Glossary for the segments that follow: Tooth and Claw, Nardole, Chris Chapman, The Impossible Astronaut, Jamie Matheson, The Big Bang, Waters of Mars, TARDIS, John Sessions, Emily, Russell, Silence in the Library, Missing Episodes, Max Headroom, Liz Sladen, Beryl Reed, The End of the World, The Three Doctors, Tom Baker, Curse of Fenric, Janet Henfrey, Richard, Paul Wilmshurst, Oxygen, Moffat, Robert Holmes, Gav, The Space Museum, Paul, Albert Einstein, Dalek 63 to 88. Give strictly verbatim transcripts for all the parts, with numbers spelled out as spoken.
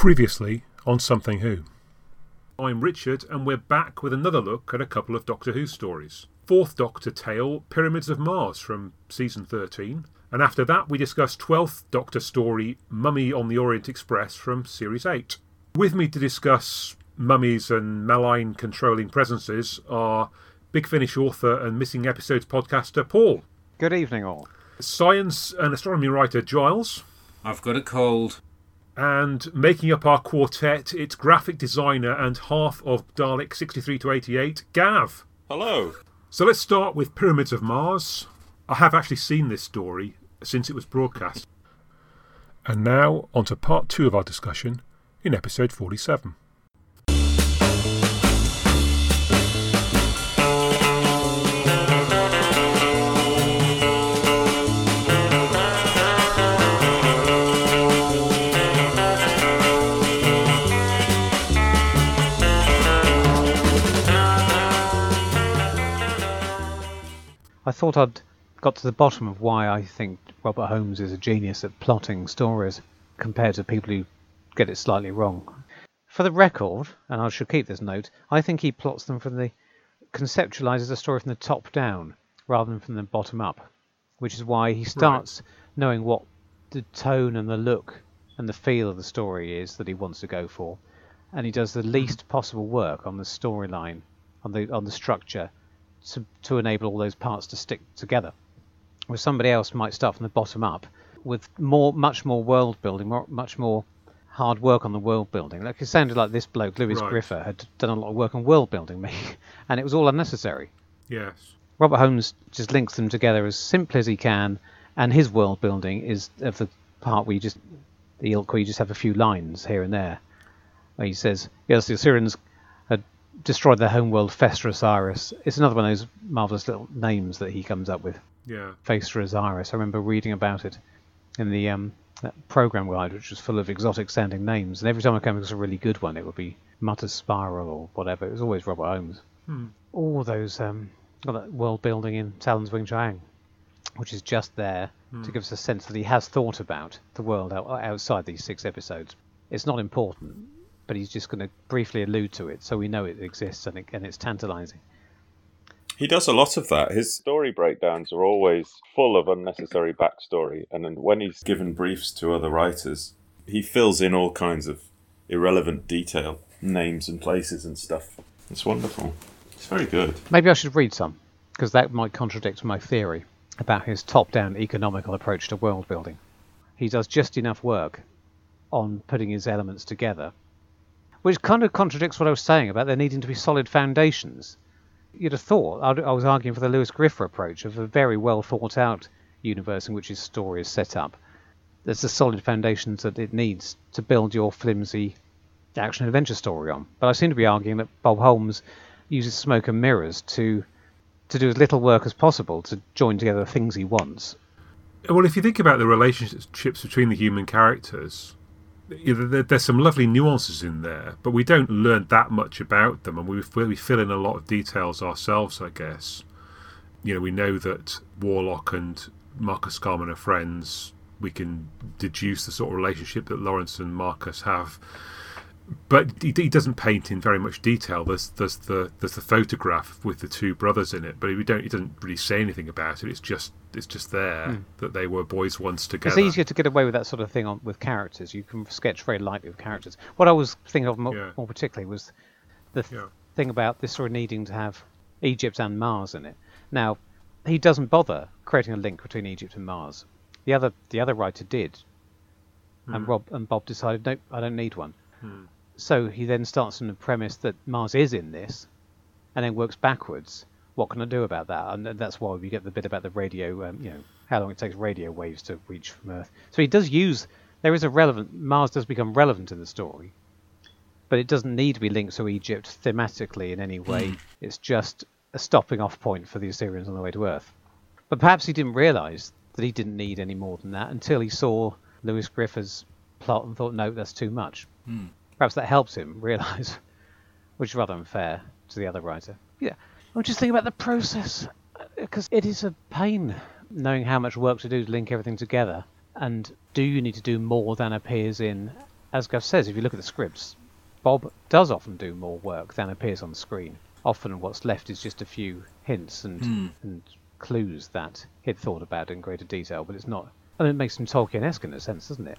Previously on Something Who. I'm Richard, and we're back with another look at a couple of Doctor Who stories. Fourth Doctor tale, Pyramids of Mars from season thirteen, and after that we discuss twelfth Doctor story, Mummy on the Orient Express from series eight. With me to discuss mummies and malign controlling presences are Big Finish author and Missing Episodes podcaster Paul. Good evening all. Science and astronomy writer Giles. I've got a cold. And making up our quartet, it's graphic designer and half of Dalek sixty-three to eighty-eight, Gav. Hello. So let's start with Pyramids of Mars. I have actually seen this story since it was broadcast. And now on to part two of our discussion in episode forty-seven. I thought I'd got to the bottom of why I think Robert Holmes is a genius at plotting stories compared to people who get it slightly wrong. For the record, and I should keep this note, I think he plots them from the... conceptualises the story from the top down rather than from the bottom up, which is why he starts right. Knowing what the tone and the look and the feel of the story is that he wants to go for, and he does the least possible work on the storyline, on the on the structure, To, to enable all those parts to stick together. Where somebody else might start from the bottom up with more, much more world building, more, much more hard work on the world building. Like it sounded like this bloke, Lewis right. Greifer, had done a lot of work on world building, me, and it was all unnecessary. Yes. Robert Holmes just links them together as simply as he can, and his world building is of the part where you just, the ilk where you just have a few lines here and there. Where he says, yes, the Assyrians had destroyed their homeworld, Phaester Osiris. It's another one of those marvellous little names that he comes up with. Yeah. Phaester Osiris. I remember reading about it in the um, that programme guide, which was full of exotic sounding names. And every time I came across a really good one, it would be Mutter's Spiral or whatever. It was always Robert Holmes. Hmm. All those um, all that world building in Talon's Wing Chang, which is just there hmm. to give us a sense that he has thought about the world out- outside these six episodes. It's not important, but he's just going to briefly allude to it so we know it exists and, it, and it's tantalising. He does a lot of that. His story breakdowns are always full of unnecessary backstory, and then when he's given briefs to other writers, he fills in all kinds of irrelevant detail, names and places and stuff. It's wonderful. It's very good. Maybe I should read some, because that might contradict my theory about his top-down economical approach to world building. He does just enough work on putting his elements together, which kind of contradicts what I was saying about there needing to be solid foundations. You'd have thought, I'd, I was arguing for the Lewis Greifer approach of a very well thought out universe in which his story is set up. There's the solid foundations that it needs to build your flimsy action-adventure story on. But I seem to be arguing that Bob Holmes uses smoke and mirrors to to do as little work as possible to join together the things he wants. Well, if you think about the relationships between the human characters, there's some lovely nuances in there, but we don't learn that much about them, and we we fill in a lot of details ourselves, I guess. You know, we know that Warlock and Marcus Scarman are friends. We can deduce the sort of relationship that Lawrence and Marcus have, but he, he doesn't paint in very much detail. There's there's the there's the photograph with the two brothers in it, but we don't. He doesn't really say anything about it. It's just. It's just there mm. that they were boys once together. It's easier to get away with that sort of thing on, with characters. You can sketch very lightly with characters. What I was thinking of more, yeah. more particularly was the th- yeah. thing about this sort of needing to have Egypt and Mars in it. Now, he doesn't bother creating a link between Egypt and Mars. The other the other writer did, mm. and Rob and Bob decided, no, I don't need one. Mm. So he then starts from the premise that Mars is in this, and then works backwards. What can I do about that? And that's why we get the bit about the radio, um, you know, how long it takes radio waves to reach from Earth. So he does use, there is a relevant, Mars does become relevant in the story, but it doesn't need to be linked to Egypt thematically in any way. It's just a stopping off point for the Assyrians on the way to Earth. But perhaps he didn't realise that he didn't need any more than that until he saw Lewis Greifer's plot and thought, no, that's too much. Hmm. Perhaps that helps him realise, which is rather unfair to the other writer. Yeah. I'm just thinking about the process, because it is a pain knowing how much work to do to link everything together. And do you need to do more than appears in as Gav says, if you look at the scripts, Bob does often do more work than appears on screen. Often what's left is just a few hints and mm. and clues that he'd thought about in greater detail, but it's not... I mean, it makes him Tolkien-esque in a sense, doesn't it?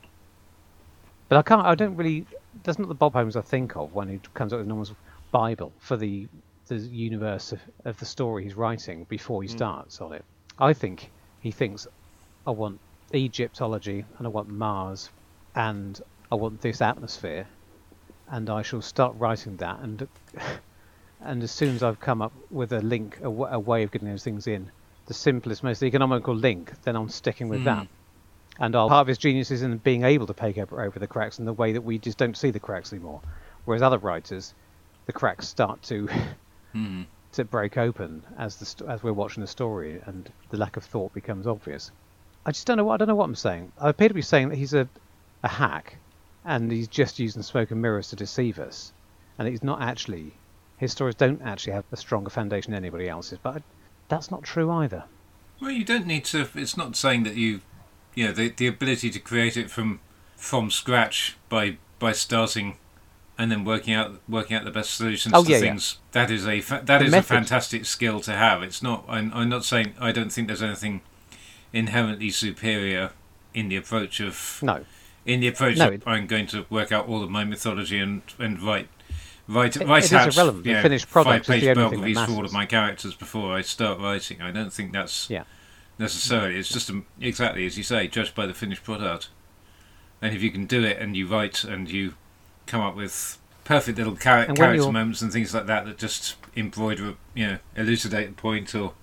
But I can't... I don't really... That's not the Bob Holmes I think of when he comes up with an almost Bible for the the universe of, of the story he's writing before he mm. starts on it. I think he thinks, I want Egyptology, and I want Mars, and I want this atmosphere, and I shall start writing that, and... And as soon as I've come up with a link, a, w- a way of getting those things in, the simplest, most economical link, then I'm sticking with mm. that. And I'll, part of his genius is in being able to pick up over the cracks in the way that we just don't see the cracks anymore. Whereas other writers, the cracks start to mm. to break open as the st- as we're watching the story, and the lack of thought becomes obvious. I just don't know what I don't know what I'm saying. I appear to be saying that he's a a hack, and he's just using smoke and mirrors to deceive us, and he's not actually. His stories don't actually have a stronger foundation than anybody else's, but that's not true either. Well, you don't need to... It's not saying that you... You know, the, the ability to create it from from scratch by by starting and then working out working out the best solutions oh, to yeah, things, yeah. that is a fa- that the is method. a fantastic skill to have. It's not... I'm, I'm not saying... I don't think there's anything inherently superior in the approach of... No. In the approach no, of it, I'm going to work out all of my mythology and, and write... Right, it, right it out, is irrelevant. You know, the finished product is the only thing that matters. Five-page biographies for all of my characters before I start writing. I don't think that's yeah. necessarily. It's just a, exactly as you say, judged by the finished product. And if you can do it, and you write, and you come up with perfect little char- character moments and things like that that just embroider, you know, elucidate a point or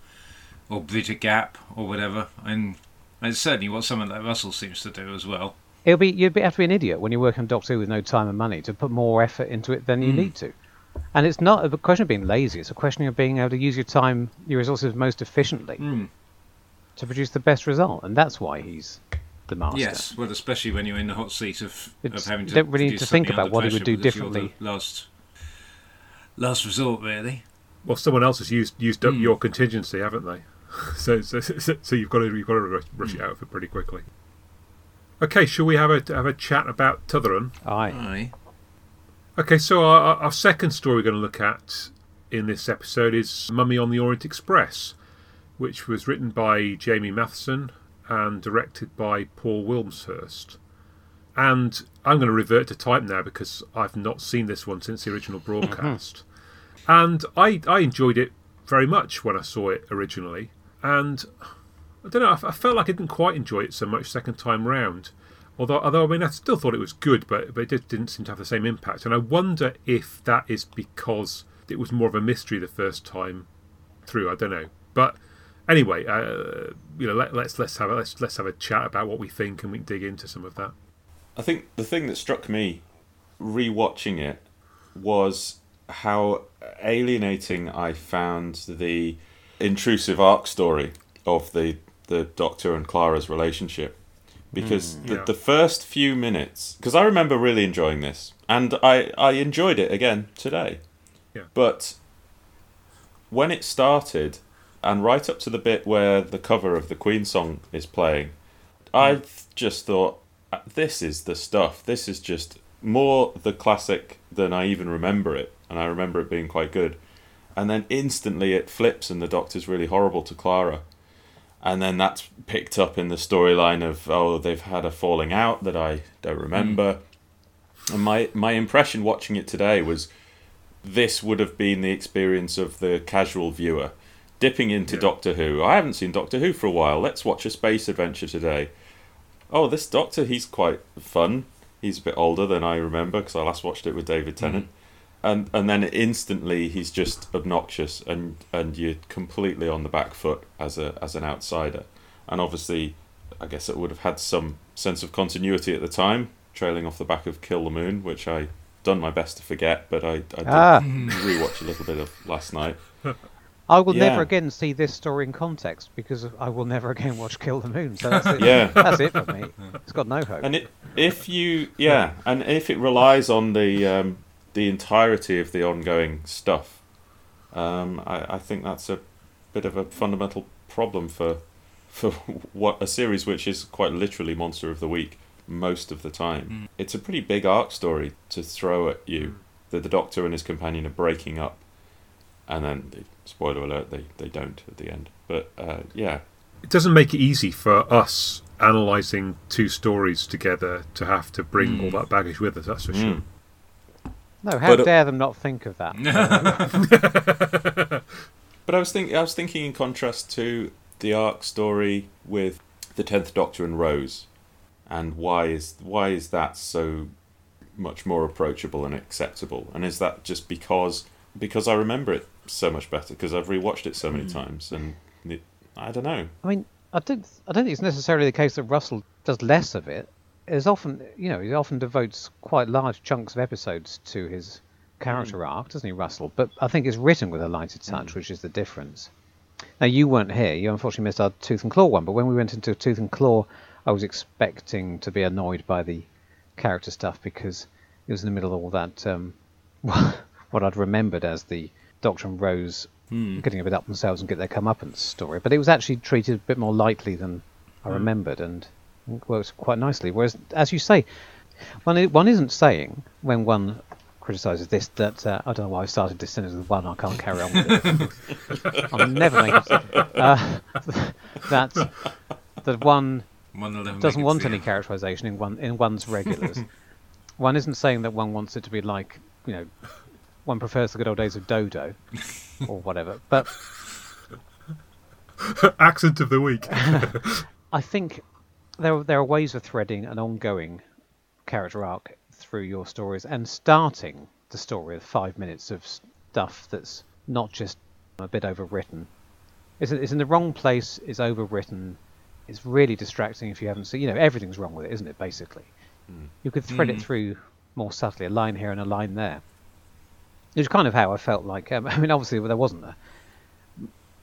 or bridge a gap or whatever. And it's certainly what someone like Russell seems to do as well. It'll be you'd be, have to be an idiot when you work on Doctor Who with no time and money to put more effort into it than you mm. need to. And it's not a question of being lazy, it's a question of being able to use your time, your resources most efficiently mm. to produce the best result. And that's why he's the master. Yes, well, especially when you're in the hot seat of, of having to... You don't really need to think about what he would do differently. Last, last resort, really. Well, someone else has used used up mm. your contingency, haven't they? so, so, so, so you've got to you've got to rush mm. it out of it pretty quickly. Okay, shall we have a have a chat about Tutheran? Aye. Aye. Okay, so our, our second story we're going to look at in this episode is Mummy on the Orient Express, which was written by Jamie Matheson and directed by Paul Wilmshurst. And I'm going to revert to type now because I've not seen this one since the original broadcast. And I, I enjoyed it very much when I saw it originally. And... I don't know, I felt like I didn't quite enjoy it so much second time round. Although, although I mean, I still thought it was good, but, but it didn't seem to have the same impact. And I wonder if that is because it was more of a mystery the first time through. I don't know. But anyway, uh, you know, let, let's let's have a, let's let's have a chat about what we think, and we can dig into some of that. I think the thing that struck me rewatching it was how alienating I found the intrusive arc story of the. the Doctor and Clara's relationship, because mm, yeah. the, the first few minutes, because I remember really enjoying this, and I, I enjoyed it again today, yeah. but when it started, and right up to the bit where the cover of the Queen song is playing, yeah. I just thought, this is the stuff, this is just more the classic than I even remember it, and I remember it being quite good, and then instantly it flips and the Doctor's really horrible to Clara. And then that's picked up in the storyline of, oh, they've had a falling out that I don't remember. Mm. And my, my impression watching it today was this would have been the experience of the casual viewer. Dipping into yeah. Doctor Who. I haven't seen Doctor Who for a while. Let's watch a space adventure today. Oh, this Doctor, he's quite fun. He's a bit older than I remember because I last watched it with David Tennant. Mm. And and then instantly he's just obnoxious, and, and you're completely on the back foot as a as an outsider. And obviously, I guess it would have had some sense of continuity at the time, trailing off the back of Kill the Moon, which I done my best to forget, but I, I did ah. rewatch a little bit of last night. I will yeah. never again see this story in context because I will never again watch Kill the Moon. So that's it. Yeah. That's it for me. It's got no hope. And it, if you yeah, and if it relies on the um, the entirety of the ongoing stuff, um, I, I think that's a bit of a fundamental problem for for what a series which is quite literally Monster of the Week most of the time. Mm. It's a pretty big arc story to throw at you, that the Doctor and his companion are breaking up, and then, spoiler alert, they, they don't at the end. But, uh, yeah. It doesn't make it easy for us analysing two stories together to have to bring mm. all that baggage with us, that's for mm. sure. No, how but, dare uh, them not think of that. But I was, think- I was thinking in contrast to the arc story with the tenth Doctor and Rose, and why is why is that so much more approachable and acceptable? And is that just because because I remember it so much better, because I've rewatched it so many mm. times, and it, I don't know. I mean, I don't I don't think it's necessarily the case that Russell does less of it. There's often, you know, he often devotes quite large chunks of episodes to his character mm. arc, doesn't he, Russell? But I think it's written with a lighter touch, mm. which is the difference. Now, you weren't here. You unfortunately missed our Tooth and Claw one, but when we went into Tooth and Claw, I was expecting to be annoyed by the character stuff, because it was in the middle of all that, um, what I'd remembered as the Doctor and Rose hmm. getting a bit up themselves and get their comeuppance story. But it was actually treated a bit more lightly than I hmm. remembered, and it works quite nicely. Whereas, as you say, one, one isn't saying, when one criticises this, that uh, I don't know why I started this sentence with one, I can't carry on with it. I'll never make it. Uh, that, that one... One doesn't want any characterisation in one in one's regulars. One isn't saying that one wants it to be like, you know, one prefers the good old days of Dodo or whatever. But accent of the week. I think there there are ways of threading an ongoing character arc through your stories, and starting the story with five minutes of stuff that's not just a bit overwritten. It's it's in the wrong place. It's overwritten. It's really distracting if you haven't seen... You know, everything's wrong with it, isn't it, basically? Mm. You could thread mm. it through more subtly, a line here and a line there. It's kind of how I felt like... Um, I mean, obviously, there wasn't a,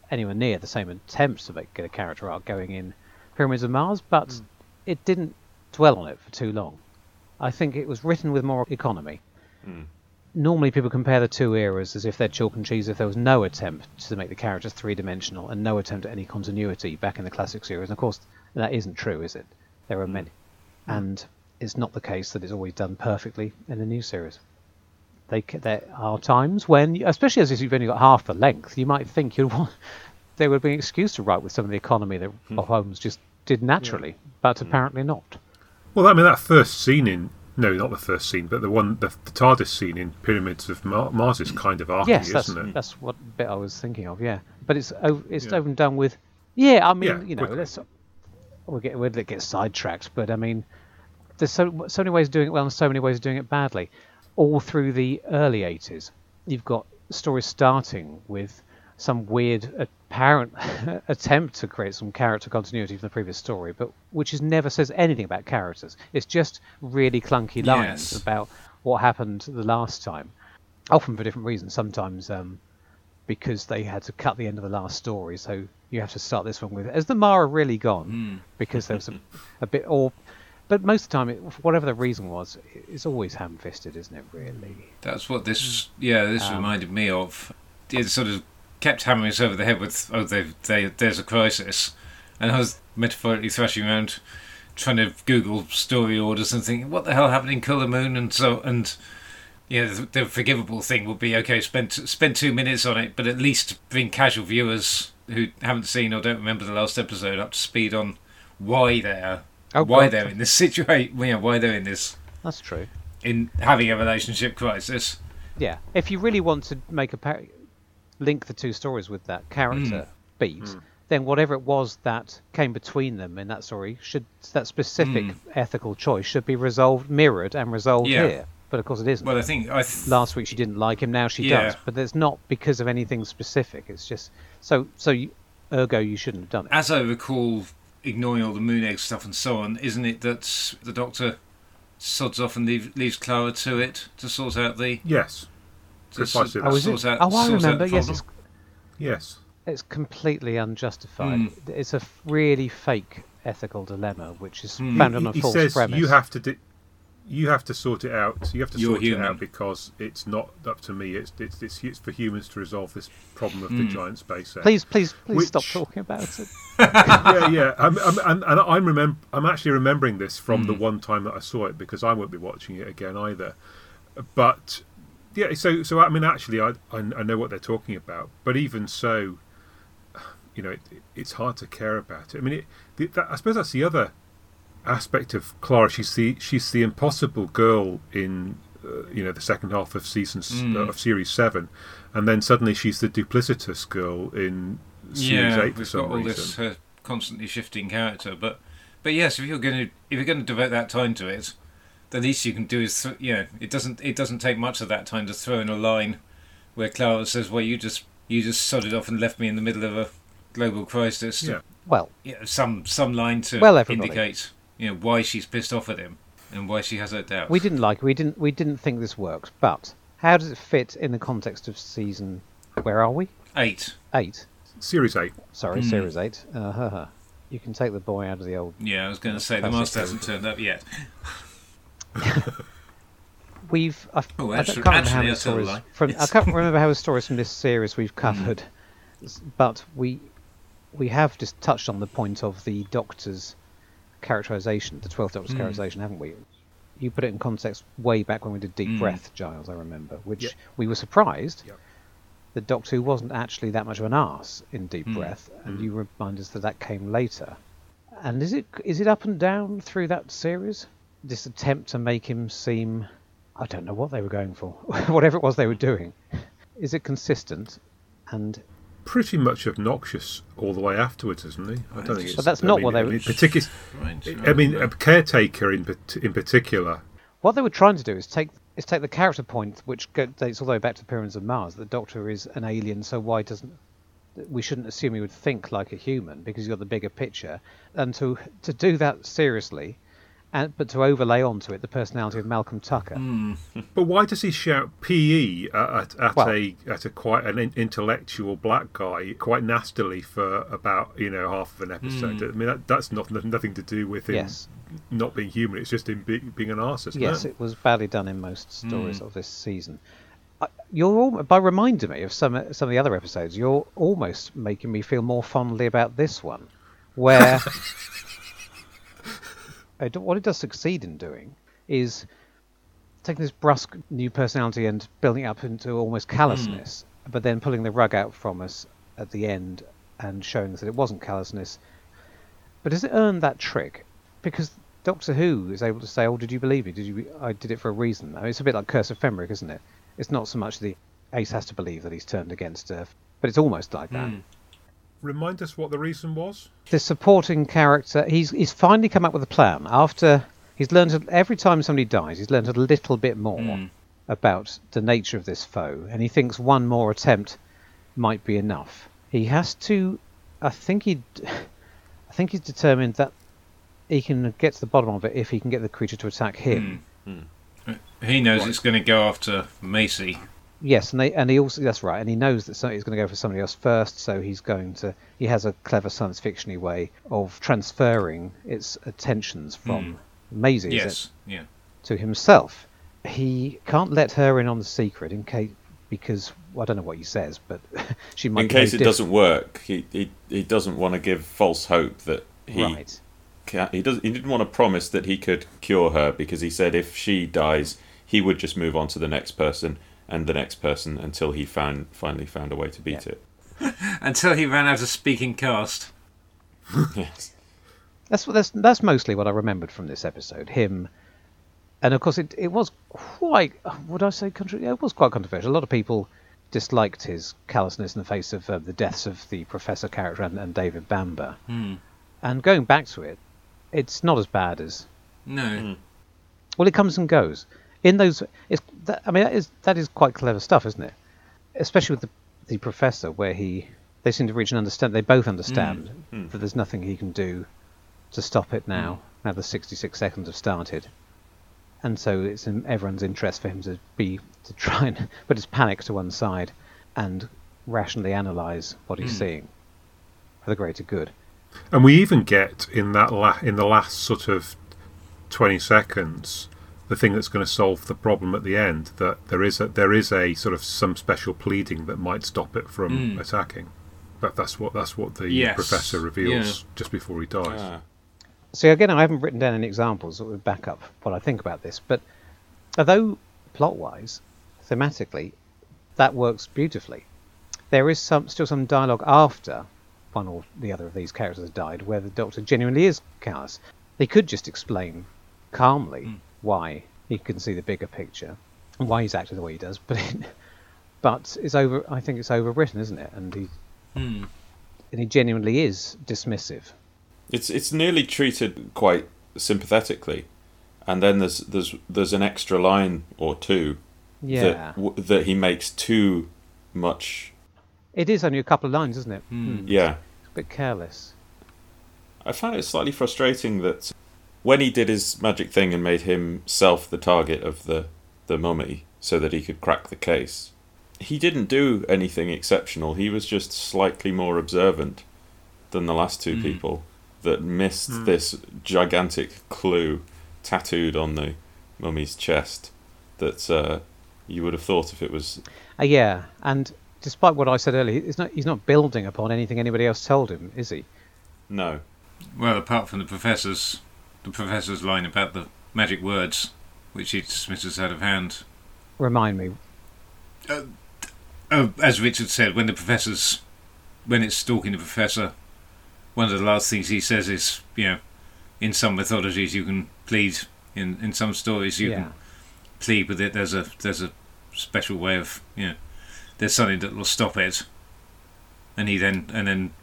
anywhere near the same attempts to make, get a character arc going in Pyramids of Mars, but mm. it didn't dwell on it for too long. I think it was written with more economy. Mm. Normally, people compare the two eras as if they're chalk and cheese, if there was no attempt to make the characters three-dimensional and no attempt at any continuity back in the classic series. And, of course, that isn't true, is it? There are many. And it's not the case that it's always done perfectly in the new series. They, there are times when, especially as if you've only got half the length, you might think you'd want, there would be an excuse to write with some of the economy that hmm. Bob Holmes just did naturally, yeah. but hmm. apparently not. Well, I mean, that first scene in... No, not the first scene, but the one, the, the TARDIS scene in Pyramids of Mar- Mars is kind of arty, yes, isn't it? Yes, that's what bit I was thinking of. Yeah, but it's over, it's yeah. overdone with. Yeah, I mean, yeah, you know, quickly. let's we'll get we'll get sidetracked, but I mean, there's so so many ways of doing it well and so many ways of doing it badly. All through the early eighties, you've got stories starting with some weird apparent attempt to create some character continuity from the previous story, but which is never says anything about characters. It's just really clunky lines yes. about what happened the last time, often for different reasons. Sometimes um, because they had to cut the end of the last story, so you have to start this one with, has the Mara really gone? Mm. Because there was a, a bit, or... But most of the time, it, whatever the reason was, it's always ham-fisted, isn't it, really? That's what this, yeah, this um, reminded me of. It's sort of kept hammering us over the head with, oh, they, they, there's a crisis. And I was metaphorically thrashing around trying to Google story orders and thinking, what the hell happened in Kill the Moon? And so, and yeah, the, the forgivable thing would be, okay, spend, spend two minutes on it, but at least bring casual viewers who haven't seen or don't remember the last episode up to speed on why they're, oh, why God. they're in this situation, you know, why they're in this. That's true. In having a relationship crisis. Yeah. If you really want to make a... Par- link the two stories with that character mm. beat, mm. then whatever it was that came between them in that story, should that specific mm. ethical choice should be resolved, mirrored and resolved yeah. here. But of course it isn't. Well, I think I th- last week she didn't like him, now she yeah. does. But it's not because of anything specific. It's just so. So you, ergo, you shouldn't have done it. As I recall, ignoring all the moon egg stuff and so on, isn't it that the Doctor sods off and leave, leaves Clara to it to sort out the yes. Sort, oh, is it? Out, oh, I remember. Yes, it's, yes. It's completely unjustified. Mm. It's a really fake ethical dilemma, which is mm. found he, on a he false says premise. You have to. De- you have to sort it out. You have to You're sort human. it out because it's not up to me. It's it's it's, it's for humans to resolve this problem of mm. the giant space. Please, please, please which, stop talking about it. yeah, yeah. I'm, I'm, and and I'm remem- I'm actually remembering this from mm. the one time that I saw it, because I won't be watching it again either. But yeah, so so I mean, actually, I I, I know what they're talking about. But even so, you know, it, it, it's hard to care about it. I mean, it, the, that, I suppose that's the other aspect of Clara. She's the she's the impossible girl in uh, you know the second half of season mm. uh, of series seven, and then suddenly she's the duplicitous girl in series yeah, eight. Yeah, we've got all reason. this uh, constantly shifting character, but but yes, if you're going to if you're going to devote that time to it, the least you can do is th- you know it doesn't it doesn't take much of that time to throw in a line where Clara says, "Well, you just you just sodded off and left me in the middle of a global crisis." Yeah. Well, you know, some some line to well, indicate. You know why she's pissed off at him and why she has her doubts. We didn't like it. We didn't. We didn't think this worked. But how does it fit in the context of season? Where are we? Eight. Eight. Series eight. Sorry, mm. series eight. Uh, huh, huh. You can take the boy out of the old. Yeah, I was going to say the master hasn't turned up yet. we've. I've, oh, actually, I can't remember how many stories from. It's... I can't remember how many stories from this series we've covered, mm. but we we have just touched on the point of the Doctor's characterisation, the twelfth Doctor's mm. characterisation, haven't we? You put it in context way back when we did Deep mm. Breath, Giles, I remember, which yep. we were surprised yep. the Doctor wasn't actually that much of an arse in Deep mm. Breath, and mm. you remind us that that came later. And is it is it up and down through that series? This attempt to make him seem... I don't know what they were going for. Whatever it was they were doing. Is it consistent? And... pretty much obnoxious all the way afterwards, isn't he? I don't think it's... But that's not I mean, what they were... I mean, particu- I mean a caretaker in in particular. What they were trying to do is take is take the character point, which dates all the way back to the Pyramids of Mars. The Doctor is an alien, so why doesn't... we shouldn't assume he would think like a human, because you've got the bigger picture. And to to do that seriously... And, but to overlay onto it the personality of Malcolm Tucker. Mm. But why does he shout P E at, at, well, a, at a quite an intellectual black guy quite nastily for about you know half of an episode? Mm. I mean that, that's not nothing to do with him yes. not being human. It's just him being, being an arse. Yes, it? it was badly done in most stories mm. of this season. I, you're all, by reminding me of some some of the other episodes. You're almost making me feel more fondly about this one, where. What it does succeed in doing is taking this brusque new personality and building it up into almost callousness, mm. but then pulling the rug out from us at the end and showing us that it wasn't callousness. But does it earn that trick? Because Doctor Who is able to say, "Oh, did you believe me? Did you? I did it for a reason." I mean, it's a bit like Curse of Fenric, isn't it? It's not so much the Ace has to believe that he's turned against Earth, but it's almost like that. Mm. Remind us what the reason was? The supporting character, he's he's finally come up with a plan. After he's learned, every time somebody dies, he's learned a little bit more mm. about the nature of this foe, and he thinks one more attempt might be enough. He has to, I think he, I think he's determined that he can get to the bottom of it if he can get the creature to attack him. Mm. Mm. He knows right. it's going to go after Macy. Yes, and, they, and he also that's right, and he knows that he's going to go for somebody else first, so he's going to he has a clever science fiction-y way of transferring its attentions from mm. Maisie yes. yeah. to himself. He can't let her in on the secret in case because well, I don't know what he says, but she might. In case it diff- doesn't work, he, he he doesn't want to give false hope that he right. can, he doesn't he didn't want to promise that he could cure her, because he said if she dies, he would just move on to the next person. And the next person until he found finally found a way to beat yeah. it. Until he ran out of speaking cast. yes. That's what that's that's mostly what I remembered from this episode. Him, and of course it it was quite would I say contro- yeah, it was quite controversial. A lot of people disliked his callousness in the face of uh, the deaths of the Professor character and, and David Bamber. Mm. And going back to it, it's not as bad as no. Mm. Well, it comes and goes. In those, it's, that, I mean, that is that is quite clever stuff, isn't it? Especially with the the Professor, where he they seem to reach an understand. They both understand mm. that there's nothing he can do to stop it now. Mm. Now the sixty-six seconds have started, and so it's in everyone's interest for him to be to try and put his panic to one side and rationally analyse what he's mm. seeing for the greater good. And we even get in that la- in the last sort of twenty seconds. the thing that's going to solve the problem at the end, that there is a, there is a sort of some special pleading that might stop it from mm. attacking. But that's what that's what the yes. professor reveals yeah. just before he dies. Ah. So again, I haven't written down any examples that would back up what I think about this, but although plot-wise, thematically, that works beautifully, there is some still some dialogue after one or the other of these characters has died where the Doctor genuinely is callous. They could just explain calmly mm. why he can see the bigger picture and why he's acting the way he does, but it, but it's over. I think it's overwritten, isn't it? And he mm. and he genuinely is dismissive. It's it's nearly treated quite sympathetically, and then there's there's there's an extra line or two yeah. that w- that he makes too much. It is only a couple of lines, isn't it? Mm. Mm. Yeah, it's a bit careless. I found it slightly frustrating that when he did his magic thing and made himself the target of the, the mummy so that he could crack the case, he didn't do anything exceptional. He was just slightly more observant than the last two mm. people that missed mm. this gigantic clue tattooed on the mummy's chest that uh, you would have thought if it was... Uh, yeah, and despite what I said earlier, it's not, he's not building upon anything anybody else told him, is he? No. Well, apart from the professor's the professor's line about the magic words, which he dismisses out of hand. Remind me. Uh, uh, as Richard said, when the professor's when it's stalking the professor, one of the last things he says is, you know, in some mythologies you can plead, in, in some stories you yeah. can plead with it. There's a there's a special way of, you know, there's something that will stop it, and he then and then.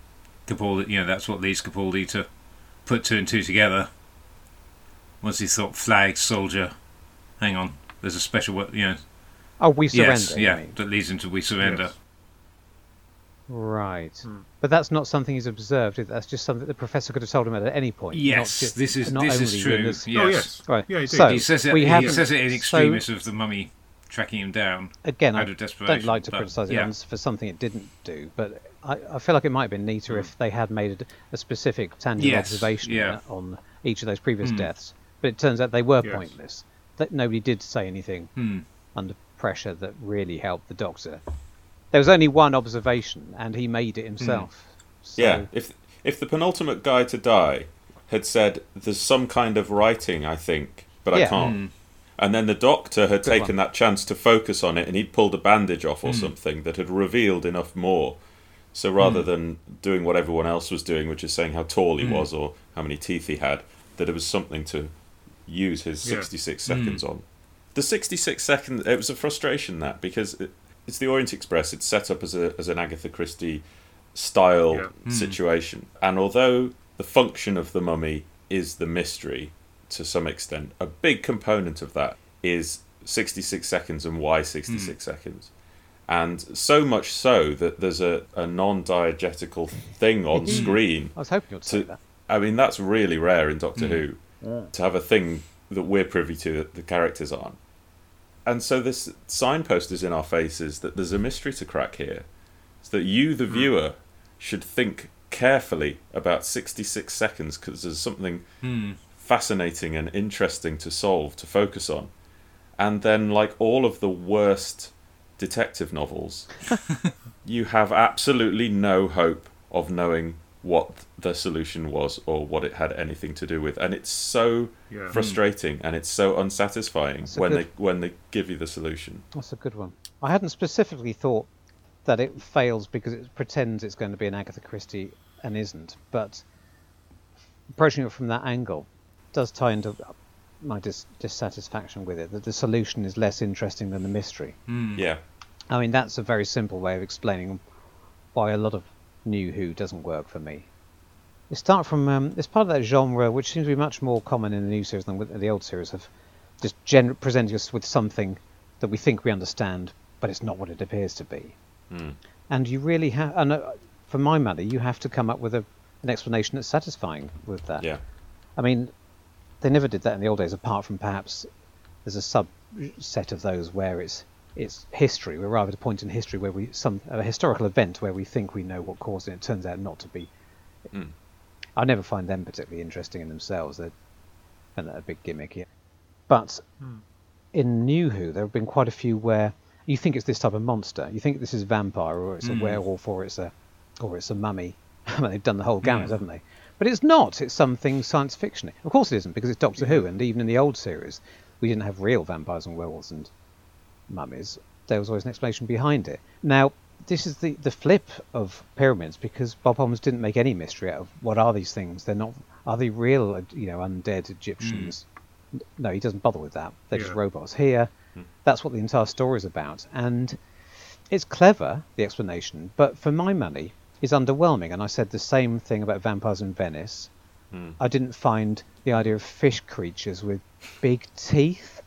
Capaldi, you know, that's what leads Capaldi to put two and two together. Once he thought, flag, soldier, hang on, there's a special word, you know. Oh, we surrender. Yes, yeah, mean. That leads him to we surrender. Yes. Right. Hmm. But that's not something he's observed, that's just something the professor could have told him at any point. Yes, just, this is this is true. This, yes. Oh, yes. Right. Yeah, he, so, he says it, he says it in extremis so, of the mummy tracking him down again, out I of desperation. I don't like to but, criticise yeah. it for something it didn't do, but... I, I feel like it might have been neater mm. if they had made a, a specific tangible yes, observation yeah. on each of those previous mm. deaths. But it turns out they were yes. pointless. That nobody did say anything mm. under pressure that really helped the Doctor. There was only one observation, and he made it himself. Mm. So... Yeah, if if the penultimate guy to die had said, "There's some kind of writing, I think, but yeah. I can't," mm. and then the Doctor had Good taken one. that chance to focus on it, and he'd pulled a bandage off or mm. something that had revealed enough more. So rather mm. than doing what everyone else was doing, which is saying how tall he mm. was or how many teeth he had, that it was something to use his yeah. sixty-six seconds mm. on. The sixty-six seconds, it was a frustration, that, because it, it's the Orient Express. It's set up as a as an Agatha Christie-style yeah. mm. situation. And although the function of the mummy is the mystery to some extent, a big component of that is sixty-six seconds and why sixty-six mm. seconds. And so much so that there's a, a non-diegetical thing on screen. I was hoping you'd say that. I mean, that's really rare in Doctor mm. Who, yeah. to have a thing that we're privy to that the characters aren't. And so this signpost is in our faces that there's a mystery to crack here. So that you, the viewer, should think carefully about sixty-six seconds, because there's something mm. fascinating and interesting to solve, to focus on. And then, like all of the worst... detective novels, you have absolutely no hope of knowing what the solution was or what it had anything to do with, and it's so yeah. frustrating and it's so unsatisfying when good... they when they give you the solution. That's a good one. I hadn't specifically thought that it fails because it pretends it's going to be an Agatha Christie and isn't, but approaching it from that angle does tie into my dis- dissatisfaction with it, that the solution is less interesting than the mystery. Mm. Yeah. I mean, that's a very simple way of explaining why a lot of New Who doesn't work for me. Let's start from, um, it's part of that genre which seems to be much more common in the new series than with the old series, of just gen- presenting us with something that we think we understand, but it's not what it appears to be. Mm. And you really have, and uh, for my money, you have to come up with a, an explanation that's satisfying with that. Yeah. I mean, they never did that in the old days, apart from perhaps there's a subset of those where it's it's history. We're rather at a point in history where we some a historical event where we think we know what caused it. It turns out not to be. Mm. I never find them particularly interesting in themselves. They're and they're a big gimmick. Yeah. But hmm. in New Who, there have been quite a few where you think it's this type of monster. You think this is a vampire, or it's mm. a werewolf, or it's a, or it's a mummy. I mean, they've done the whole gamut, yeah. haven't they? But it's not. It's something science fiction. Of course it isn't, because it's Doctor Who, and even in the old series, we didn't have real vampires and werewolves and mummies. There was always an explanation behind it. Now, this is the, the flip of Pyramids, because Bob Holmes didn't make any mystery out of what are these things. They're not. Are they real, you know, undead Egyptians? Mm. No, he doesn't bother with that. They're yeah. just robots. Here, mm. that's what the entire story is about. And it's clever, the explanation, but for my money, it's underwhelming. And I said the same thing about Vampires in Venice. Mm. I didn't find the idea of fish creatures with big teeth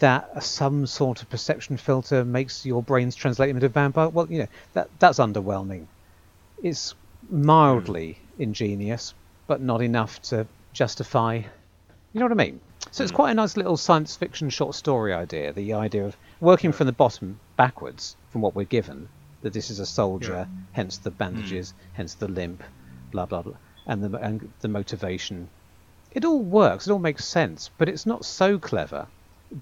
that some sort of perception filter makes your brains translate them into vampire. Well, you know, that that's underwhelming. It's mildly mm. ingenious, but not enough to justify, you know what I mean? So mm. it's quite a nice little science fiction short story idea, the idea of working from the bottom backwards from what we're given, that this is a soldier, yeah. hence the bandages, mm. hence the limp, blah, blah, blah, and the, and the motivation. It all works, it all makes sense, but it's not so clever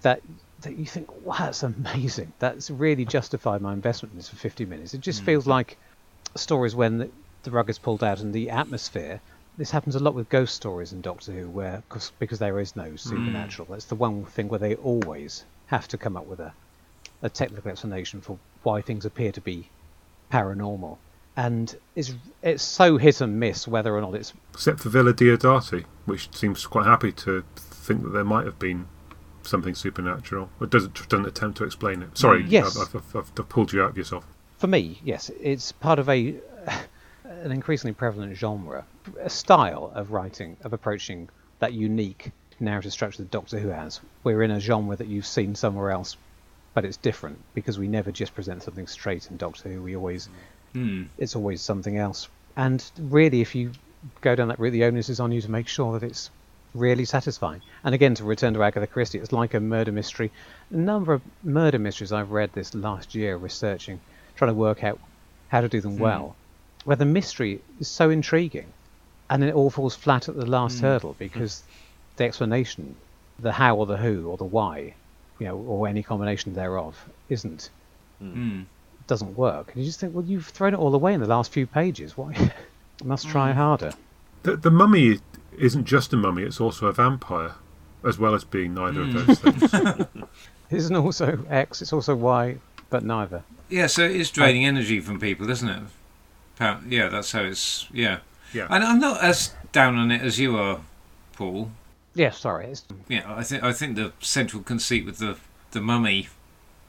that that you think, wow, that's amazing. That's really justified my investment in this for fifty minutes. It just mm. feels like stories when the, the rug is pulled out and the atmosphere. This happens a lot with ghost stories in Doctor Who, where cause, because there is no supernatural. Mm. That's the one thing where they always have to come up with a, a technical explanation for why things appear to be paranormal. And it's it's so hit and miss whether or not it's... Except for Villa Diodati, which seems quite happy to think that there might have been something supernatural, or doesn't doesn't attempt to explain it. Sorry, yes. I've, I've, I've, I've pulled you out of yourself. For me, yes, it's part of a an increasingly prevalent genre, a style of writing, of approaching that unique narrative structure that Doctor Who has. We're in a genre that you've seen somewhere else, but it's different because we never just present something straight in Doctor Who. We always mm. it's always something else. And really, if you go down that route, the onus is on you to make sure that it's really satisfying. And again, to return to Agatha Christie, it's like a murder mystery. A number of murder mysteries I've read this last year, researching, trying to work out how to do them mm. well, where the mystery is so intriguing and it all falls flat at the last mm. hurdle because the explanation, the how or the who or the why, you know, or any combination thereof, isn't mm. doesn't work. And you just think, well, you've thrown it all away in the last few pages. Why? Must try harder. The, the mummy isn't just a mummy, it's also a vampire, as well as being neither mm. of those things. It isn't also X, it's also Y, but neither. Yeah, so it is draining I, energy from people, isn't it? Yeah, that's how it's... Yeah. yeah. And I'm not as down on it as you are, Paul. Yeah, sorry. It's... Yeah, I, th- I think the central conceit with the, the mummy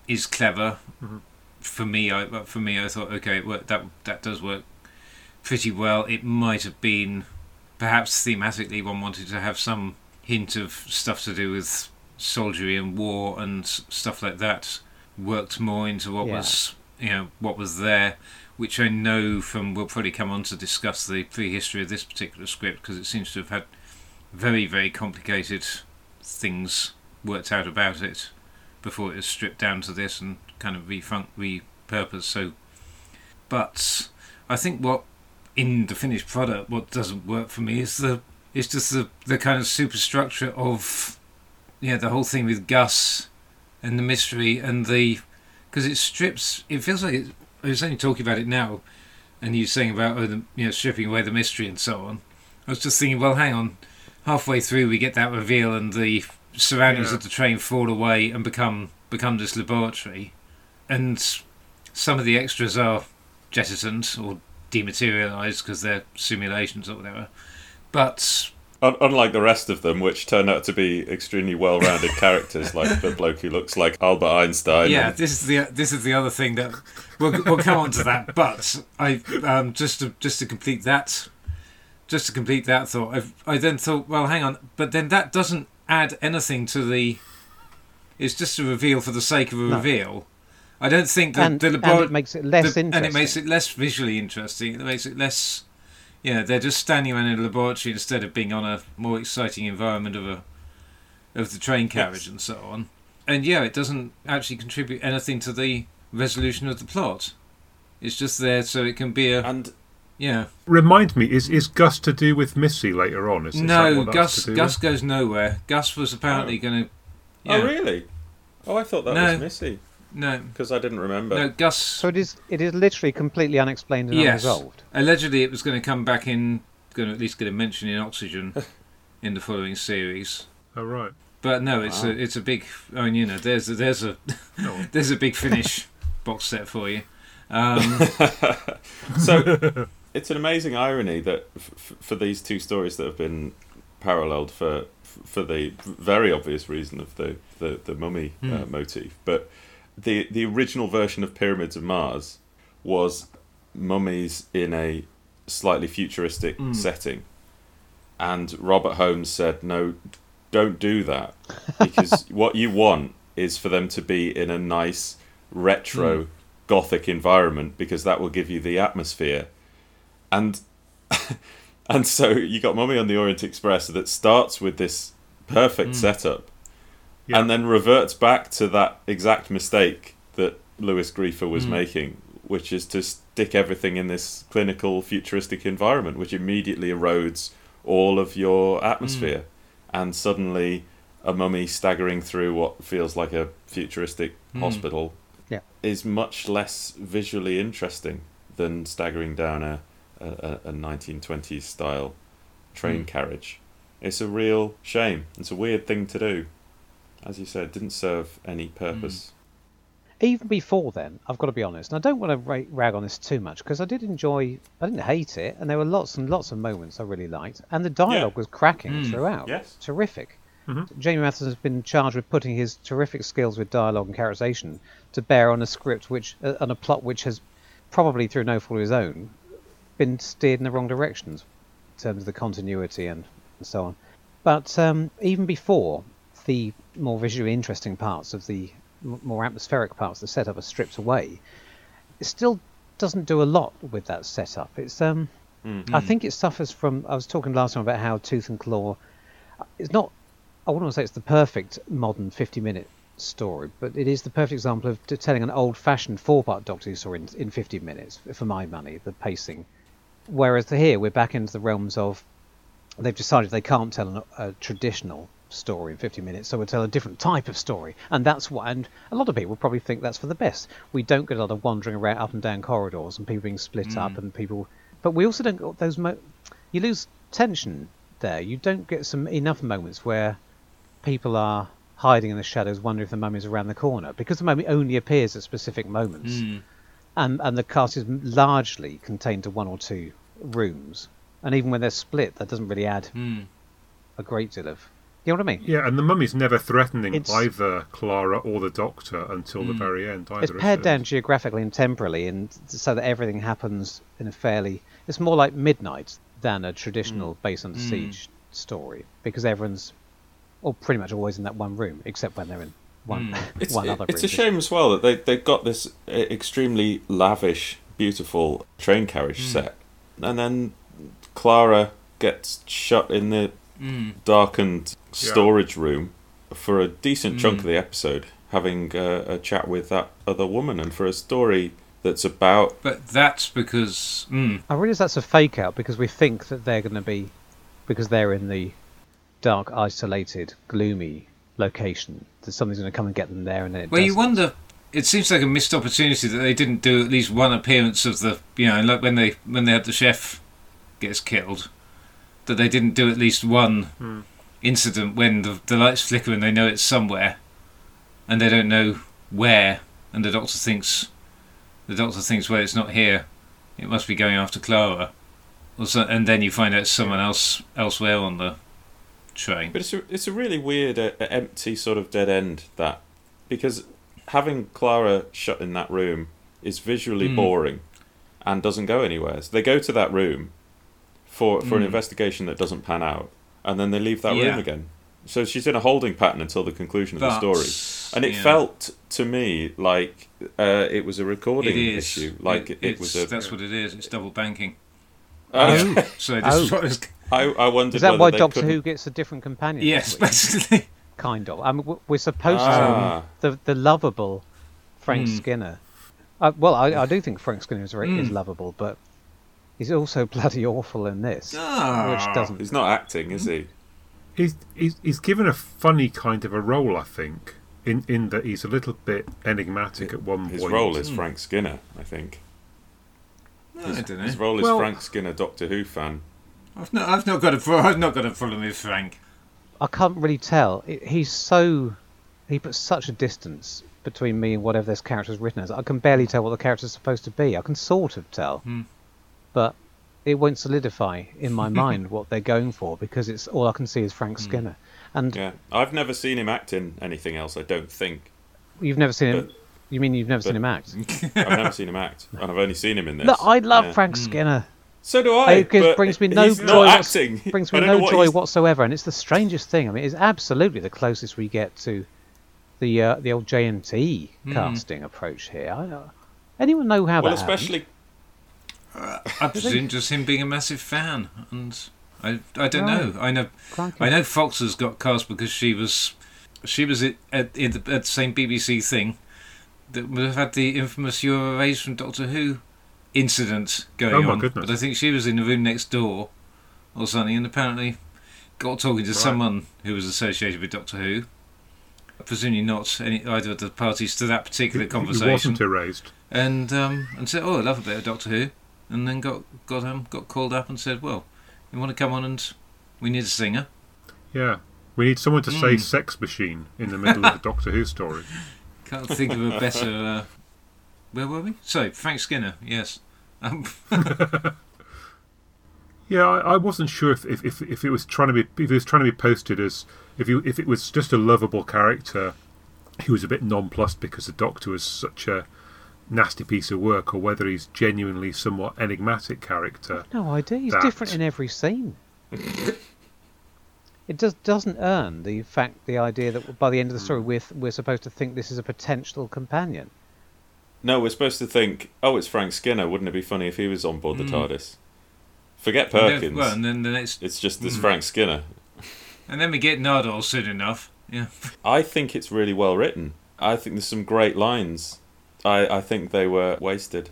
is clever. Mm-hmm. For me, I for me, I thought, OK, well, that that does work pretty well. It might have been... Perhaps thematically one wanted to have some hint of stuff to do with soldiery and war and stuff like that, worked more into what yeah. was, you know, what was there, which I know from, we'll probably come on to discuss the prehistory of this particular script, because it seems to have had very, very complicated things worked out about it before it was stripped down to this and kind of refunk, repurposed. So, but I think what in the finished product, what doesn't work for me is the it's just the, the kind of superstructure of yeah the whole thing with Gus and the mystery and the because it strips. It feels like it, I was only talking about it now, and you saying about oh, the, you know stripping away the mystery and so on. I was just thinking, well, hang on, halfway through we get that reveal and the surroundings yeah. of the train fall away and become become this laboratory, and some of the extras are jettisoned or dematerialised because they're simulations or whatever, but unlike the rest of them, which turn out to be extremely well-rounded characters, like the bloke who looks like Albert Einstein. Yeah, and... this is the this is the other thing that we'll, we'll come on to that. But I um, just to just to complete that, just to complete that thought, I've, I then thought, well, hang on, but then that doesn't add anything to the. It's just a reveal for the sake of a no. reveal. I don't think that and, the labor- and it makes it less the, interesting, and it makes it less visually interesting. It makes it less, yeah. You know, they're just standing around in a laboratory instead of being on a more exciting environment of a of the train carriage yes. and so on. And yeah, it doesn't actually contribute anything to the resolution of the plot. It's just there so it can be a and yeah. Remind me, is is Gus to do with Missy later on? Is, no, is that what Gus. Gus with? Goes nowhere. Gus was apparently oh. going to Yeah. Oh, really? Oh, I thought that no. was Missy. No. Because I didn't remember. No, Gus... So it is It is literally completely unexplained and yes. unresolved. Allegedly it was going to come back in, going to at least get a mention in Oxygen in the following series. Oh, right. But no, it's wow. a it's a big... I mean, you know, there's a, there's a, oh. there's a Big Finish box set for you. Um, so it's an amazing irony that f- for these two stories that have been paralleled for for the very obvious reason of the, the, the mummy mm. uh, motif, but... The the original version of Pyramids of Mars was mummies in a slightly futuristic mm. setting. And Robert Holmes said, no, don't do that. Because what you want is for them to be in a nice, retro, mm. gothic environment, because that will give you the atmosphere. And, and so you got Mummy on the Orient Express that starts with this perfect mm. setup. Yeah. And then reverts back to that exact mistake that Lewis Greifer was mm. making, which is to stick everything in this clinical, futuristic environment, which immediately erodes all of your atmosphere. Mm. And suddenly, a mummy staggering through what feels like a futuristic mm. hospital yeah. is much less visually interesting than staggering down a, a, a nineteen twenties-style train mm. carriage. It's a real shame. It's a weird thing to do. As you said, it didn't serve any purpose. Mm. Even before then, I've got to be honest, and I don't want to ra- rag on this too much, because I did enjoy, I didn't hate it, and there were lots and lots of moments I really liked, and the dialogue yeah. was cracking mm. throughout. Yes. Terrific. Mm-hmm. Jamie Matheson has been charged with putting his terrific skills with dialogue and characterization to bear on a script which, uh, on a plot which has, probably through no fault of his own, been steered in the wrong directions, in terms of the continuity and, and so on. But um, even before the more visually interesting parts of the more atmospheric parts the setup are stripped away, it still doesn't do a lot with that setup. It's um mm-hmm. I think it suffers from, I was talking last time about how Tooth and Claw, it's not, I wouldn't want to say it's the perfect modern fifty minute story, but it is the perfect example of telling an old-fashioned four-part Doctor Who story in, in fifty minutes, for my money, the pacing. Whereas here we're back into the realms of, they've decided they can't tell a, a traditional story in fifty minutes, so we'll tell a different type of story, and that's what, and a lot of people probably think that's for the best. We don't get a lot of wandering around up and down corridors and people being split mm. up and people, but we also don't get those mo- you lose tension there. You don't get some enough moments where people are hiding in the shadows wondering if the mummy's around the corner, because the mummy only appears at specific moments mm. and and the cast is largely contained to one or two rooms, and even when they're split that doesn't really add mm. a great deal of, you know what I mean? Yeah, and the mummy's never threatening it's, either Clara or the Doctor until mm. the very end. Either, it's pared it? down geographically and temporally, and so that everything happens in a fairly... It's more like Midnight than a traditional mm. Base Under mm. Siege story, because everyone's all pretty much always in that one room, except when they're in one, mm. it's, one other it's room. It's a shame as well that they, they've got this extremely lavish, beautiful train carriage mm. set, and then Clara gets shut in the mm. darkened... storage yeah. room for a decent mm. chunk of the episode, having uh, a chat with that other woman, and for a story that's about... But that's because... Mm. I realise that's a fake-out, because we think that they're going to be... Because they're in the dark, isolated, gloomy location, that something's going to come and get them there, and then it Well, doesn't. You wonder... It seems like a missed opportunity that they didn't do at least one appearance of the... You know, like when they, when they had the chef gets killed, that they didn't do at least one... Mm. incident when the, the lights flicker and they know it's somewhere, and they don't know where, and the doctor thinks, the doctor thinks, well, it's not here, it must be going after Clara, or so, and then you find out it's someone else elsewhere on the train. But it's a, it's a really weird, uh, empty sort of dead end that, because having Clara shut in that room is visually mm. boring, and doesn't go anywhere. So they go to that room for for mm. an investigation that doesn't pan out. And then they leave that yeah. room again. So she's in a holding pattern until the conclusion of but, the story. And it yeah. felt to me like uh, it was a recording it is. issue. Like it, it was. A, that's what it is. It's double banking. Oh, oh. so this oh. is what it was... I, I wondered. Is that why Doctor couldn't... Who gets a different companion? Yes, basically. Kind of. I mean, we're supposed ah. to the the lovable Frank mm. Skinner. Uh, well, I, I do think Frank Skinner is, mm. is lovable, but. He's also bloody awful in this, oh, which doesn't... He's not acting, is he? he's, he's he's given a funny kind of a role, I think, in, in that he's a little bit enigmatic it, at one his point. His role is Frank Skinner, I think. No, his, I don't know. His role is well, Frank Skinner, Doctor Who fan. I've not I've not got a I've not got a problem with Frank. I can't really tell. He's so he puts such a distance between me and whatever this character's written as. I can barely tell what the character's supposed to be. I can sort of tell, hmm. but it won't solidify in my mind what they're going for, because it's all I can see is Frank Skinner. And yeah, I've never seen him act in anything else. I don't think you've never seen but, him. You mean you've never but, seen him act? I've never seen him act, and I've only seen him in this. Look, I love yeah. Frank Skinner. So do I. It gives, but brings me no joy. Acting. Brings me no joy he's... whatsoever, and it's the strangest thing. I mean, it's absolutely the closest we get to the uh, the old J M T mm. casting approach here. I don't, anyone know how well, that? Well, especially. Uh, I presume just him being a massive fan, and I I don't right. know. I know Clanky. I know Fox has got cast because she was she was at at, at the same B B C thing that would have had the infamous "You Are Erased from Doctor Who" incident going oh my on. Goodness. But I think she was in the room next door or something, and apparently got talking to right. someone who was associated with Doctor Who. Presumably not any either of the parties to that particular it, conversation. It wasn't erased. And um and said, "Oh, I love a bit of Doctor Who." And then got got um, got called up and said, "Well, you want to come on and we need a singer." Yeah, we need someone to mm. say "sex machine" in the middle of the Doctor Who story. Can't think of a better. Uh, where were we? So Frank Skinner, yes. Um. yeah, I, I wasn't sure if, if if if it was trying to be if it was trying to be posted as if you if it was just a lovable character who was a bit nonplussed because the Doctor was such a nasty piece of work, or whether he's genuinely somewhat enigmatic character. No idea. He's that... different in every scene. It does doesn't earn the fact the idea that by the end of the story we're we're supposed to think this is a potential companion. No, we're supposed to think, oh, it's Frank Skinner. Wouldn't it be funny if he was on board the mm. TARDIS? Forget Perkins. And then, well, and then the next... it's just this mm. Frank Skinner. And then we get Nardole soon enough. Yeah. I think it's really well written. I think there's some great lines. I, I think they were wasted,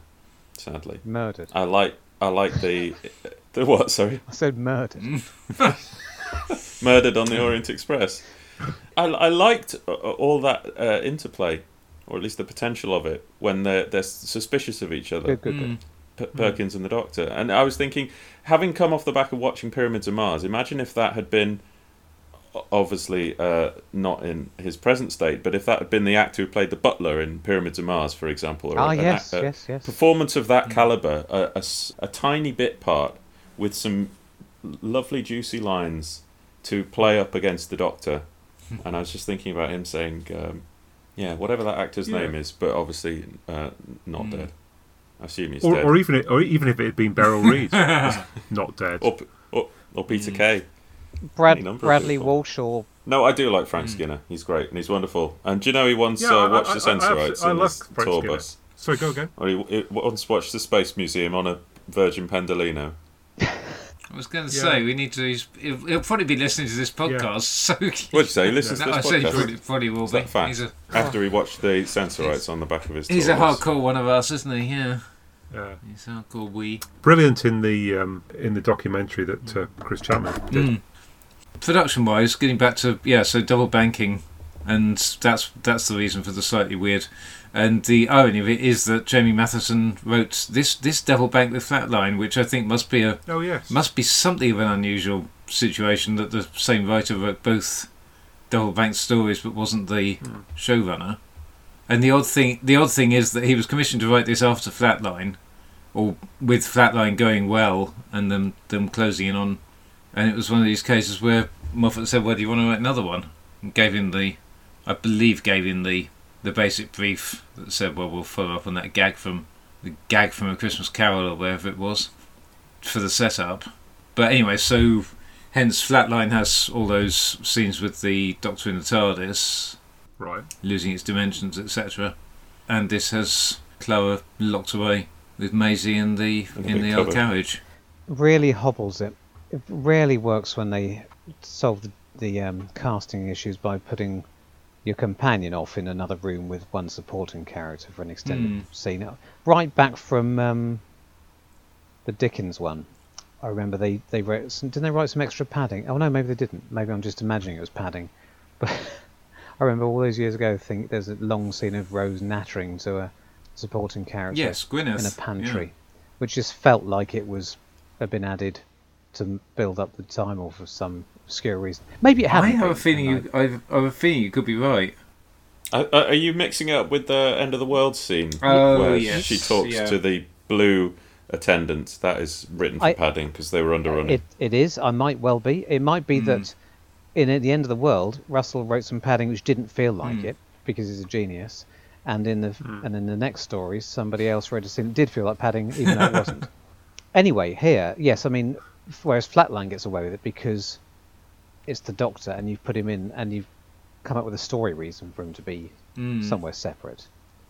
sadly. Murdered. I like I like the the what? Sorry, I said murdered. Murdered on the Orient Express. I, I liked all that uh, interplay, or at least the potential of it, when they're they're suspicious of each other. Good, good, good. Per- Perkins mm. and the Doctor. And I was thinking, having come off the back of watching Pyramids of Mars, imagine if that had been. Obviously uh, not in his present state, but if that had been the actor who played the butler in Pyramids of Mars, for example, or ah, yes, act, yes, yes. performance of that calibre, a, a, a tiny bit part with some lovely juicy lines to play up against the Doctor. And I was just thinking about him saying, um, yeah, whatever that actor's yeah. name is, but obviously uh, not mm. dead. I assume he's or, dead. Or even, it, or even if it had been Beryl Reed, not dead. Or, or, or Peter mm. Kay. Brad, Bradley Walsh or... No, I do like Frank Skinner. Mm. He's great and he's wonderful. And do you know he once yeah, uh, watched I, I, The Sensorites on his tour Skinner. Bus? Sorry, go again. Or he, he once watched the Space Museum on a Virgin Pendolino. I was going to yeah. say, we need to... He'll, he'll probably be listening to this podcast, yeah. so... What'd you say? He listens yeah. to this no, podcast? I said he probably will be. Fact? He's a... After he watched The Sensorites on the back of his tour He's a hardcore bus. One of us, isn't he? Yeah. Yeah. He's a hardcore wee. Brilliant in the, um, in the documentary that uh, Chris Chapman did. Mm. Production-wise, getting back to yeah, so double banking, and that's that's the reason for the slightly weird. And the irony of it is that Jamie Matheson wrote this this double bank with Flatline, which I think must be a oh yes must be something of an unusual situation that the same writer wrote both double bank stories, but wasn't the mm. showrunner. And the odd thing the odd thing is that he was commissioned to write this after Flatline, or with Flatline going well and them them closing in on. And it was one of these cases where Moffat said, "Well, do you want to write another one?" And gave him the, I believe, gave him the, the basic brief that said, "Well, we'll follow up on that gag from the gag from A Christmas Carol or wherever it was, for the setup." But anyway, so hence Flatline has all those scenes with the Doctor in the TARDIS, right, losing its dimensions, et cetera. And this has Clara locked away with Maisie in the and in the old carriage. Really hobbles it. It rarely works when they solve the, the um, casting issues by putting your companion off in another room with one supporting character for an extended mm. scene. Right back from um, the Dickens one, I remember they, they wrote some, didn't they write some extra padding? Oh no, maybe they didn't. Maybe I'm just imagining it was padding. But I remember all those years ago, think there's a long scene of Rose nattering to a supporting character yes, Gwyneth, in a pantry, yeah. which just felt like it was had been added to build up the time or for some obscure reason. Maybe it had. I have been, a feeling you. I have, I have a feeling you could be right. Uh, are you mixing it up with the End of the World scene oh, where yes. she talks yeah. to the blue attendant? That is written for I, padding because they were underrunning. It, it is. I might well be. It might be mm. that in At the End of the World, Russell wrote some padding which didn't feel like mm. it because he's a genius, and in the mm. and in the next story, somebody else wrote a scene that did feel like padding, even though it wasn't. Anyway, here, yes, I mean, whereas Flatline gets away with it because it's the Doctor, and you've put him in, and you've come up with a story reason for him to be mm. somewhere separate.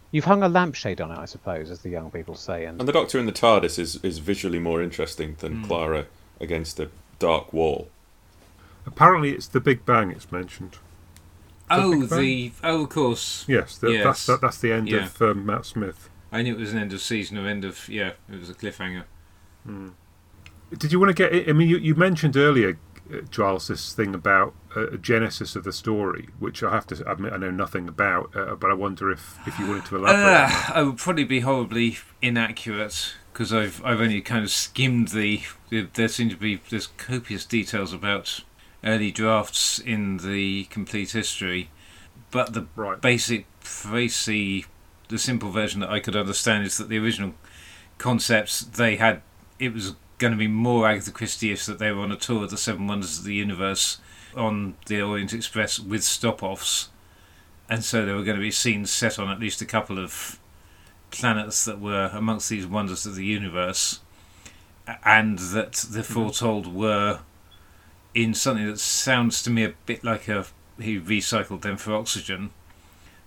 You've hung a lampshade on it, I suppose, as the young people say. And, and the Doctor in the TARDIS is, is visually more interesting than mm. Clara against a dark wall. Apparently it's the Big Bang it's mentioned. The oh, the... Oh, of course. Yes, the, yes. That's, that, that's the end yeah. of um, Matt Smith. I knew it was an end of season or end of... Yeah, it was a cliffhanger. Mm. Did you want to get... I mean, you, you mentioned earlier, Giles, this thing about a genesis of the story, which I have to admit I know nothing about, uh, but I wonder if, if you wanted to elaborate. Uh, I would probably be horribly inaccurate because I've I've only kind of skimmed the, the... There seem to be... There's copious details about early drafts in the complete history, but the right. basic, racy, the simple version that I could understand is that the original concepts they had... It was... going to be more Agatha Christie-ish that they were on a tour of the Seven Wonders of the Universe on the Orient Express with stop-offs, and so there were going to be scenes set on at least a couple of planets that were amongst these wonders of the universe, and that the foretold were in something that sounds to me a bit like a he recycled them for Oxygen.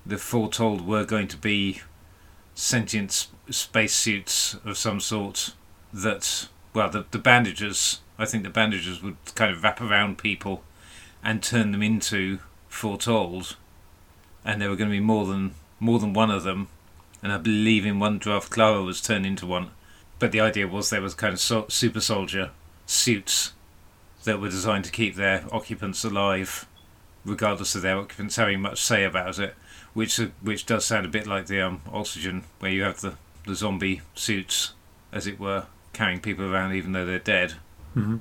The foretold were going to be sentient spacesuits of some sort that... Well, the, the bandages, I think the bandages would kind of wrap around people and turn them into foretold. And there were going to be more than more than one of them. And I believe in one draft, Clara was turned into one. But the idea was there was kind of so, super soldier suits that were designed to keep their occupants alive, regardless of their occupants having much say about it, which which does sound a bit like the um, Oxygen, where you have the, the zombie suits, as it were, carrying people around even though they're dead. Mm-hmm.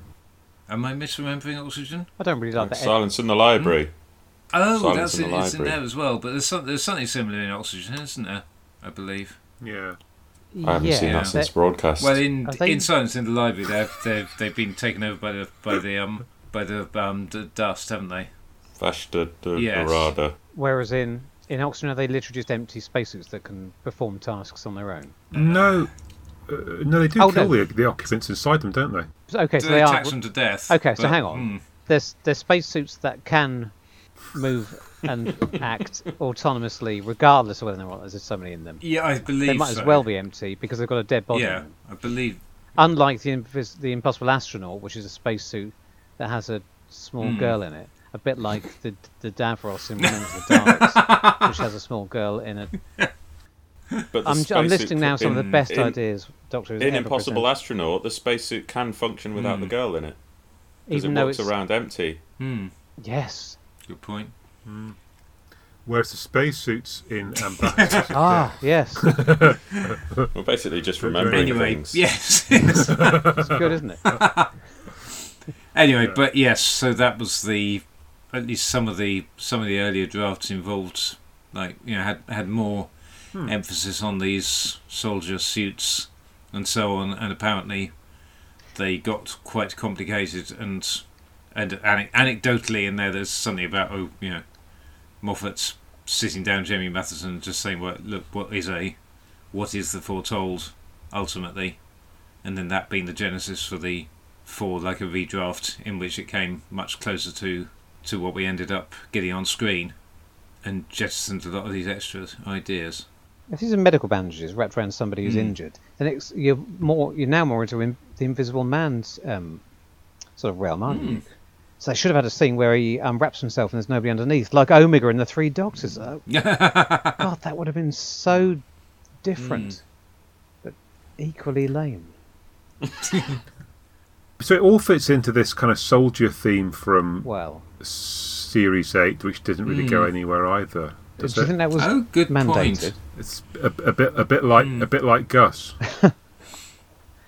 Am I misremembering Oxygen? I don't really like that. Silence in the Library. Mm-hmm. Oh, Silence that's in it. Library. It's in there as well. But there's, some, there's something similar in Oxygen, isn't there? I believe. Yeah. I haven't yeah. seen that since broadcast. Well, in think... in Silence in the Library, they've they've they've been taken over by the by the um by the um the dust, haven't they? Fashta de yes. Barada. Whereas in in Oxygen, are they literally just empty spacesuits that can perform tasks on their own? No. Uh, no, they do oh, kill no. the, the occupants inside them, don't they? Okay, so they, they are... tax them to death. Okay, so but, hang on. Mm. There's there's spacesuits that can move and act autonomously, regardless of whether or not there's so many in them. Yeah, I believe They might so. as well be empty, because they've got a dead body yeah, in them. Yeah, I believe... Unlike the, the Impossible Astronaut, which is a spacesuit that has a small mm. girl in it, a bit like the the Davros in Remember the Daleks, which has a small girl in it. But I'm, I'm listing now some in, of the best in, ideas Doctor Who's in ever Impossible presented. Astronaut, the spacesuit can function without mm. the girl in it, because it walks it's... around empty. Mm. Yes. Good point. Mm. Whereas the spacesuits in Ambassador. ah, yes. We're well, basically just remembering anyway, things. Yes. It's good, isn't it? Anyway, yeah. but yes, so that was the at least some of the some of the earlier drafts involved, like you know, had had more. Hmm. emphasis on these soldier suits and so on, and apparently they got quite complicated, and and anecdotally in there there's something about oh you know Moffat's sitting down Jamie Matheson and just saying well look what is a what is the foretold ultimately, and then that being the genesis for the for like a redraft in which it came much closer to to what we ended up getting on screen and jettisoned a lot of these extra ideas. If these are medical bandages wrapped around somebody who's mm. injured, then it's, you're more you're now more into in, the Invisible Man's um, sort of realm, aren't mm. you? So they should have had a scene where he unwraps himself and there's nobody underneath, like Omega and the Three Doctors. Oh, God, that would have been so different, mm. but equally lame. So it all fits into this kind of soldier theme from well, Series eight, which didn't really mm. go anywhere either. Do you think that was oh, good mandated? Point. It's a, a bit, a bit like, mm. a bit like Gus.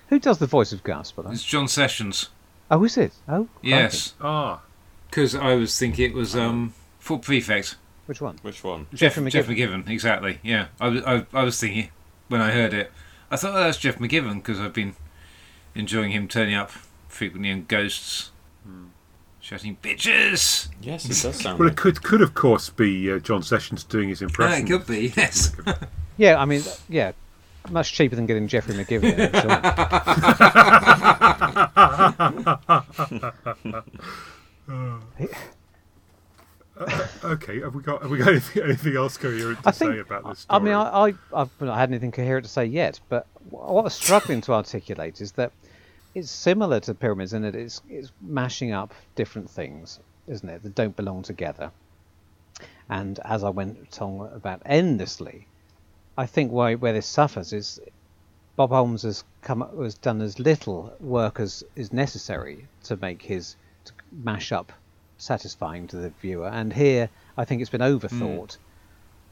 Who does the voice of Gus? But it's John Sessions. Oh, is it? Oh, yes. Ah, because I was thinking it was um, Fort Prefect. Which one? Which one? Jeff, Jeff McGivern. Jeff McGivern. Exactly. Yeah, I was, I, I was thinking when I heard it, I thought oh, that's Jeff McGivern because I've been enjoying him turning up frequently on Ghosts. Mm. Shouting bitches. Yes, it does sound. Well, it could could of course be uh, John Sessions doing his impression. Uh, it could be. Yes. Yeah, I mean, yeah, much cheaper than getting Jeffrey McGivern. Actually. uh, okay, have we got have we got anything, anything else coherent to I think, say about this story? I mean, I, I I've not had anything coherent to say yet, but what I was struggling to articulate is that. It's similar to Pyramids in that it's it's mashing up different things, isn't it, that don't belong together. And as I went on about endlessly, I think why where this suffers is Bob Holmes has come has done as little work as is necessary to make his to mash up satisfying to the viewer. And here I think it's been overthought, mm.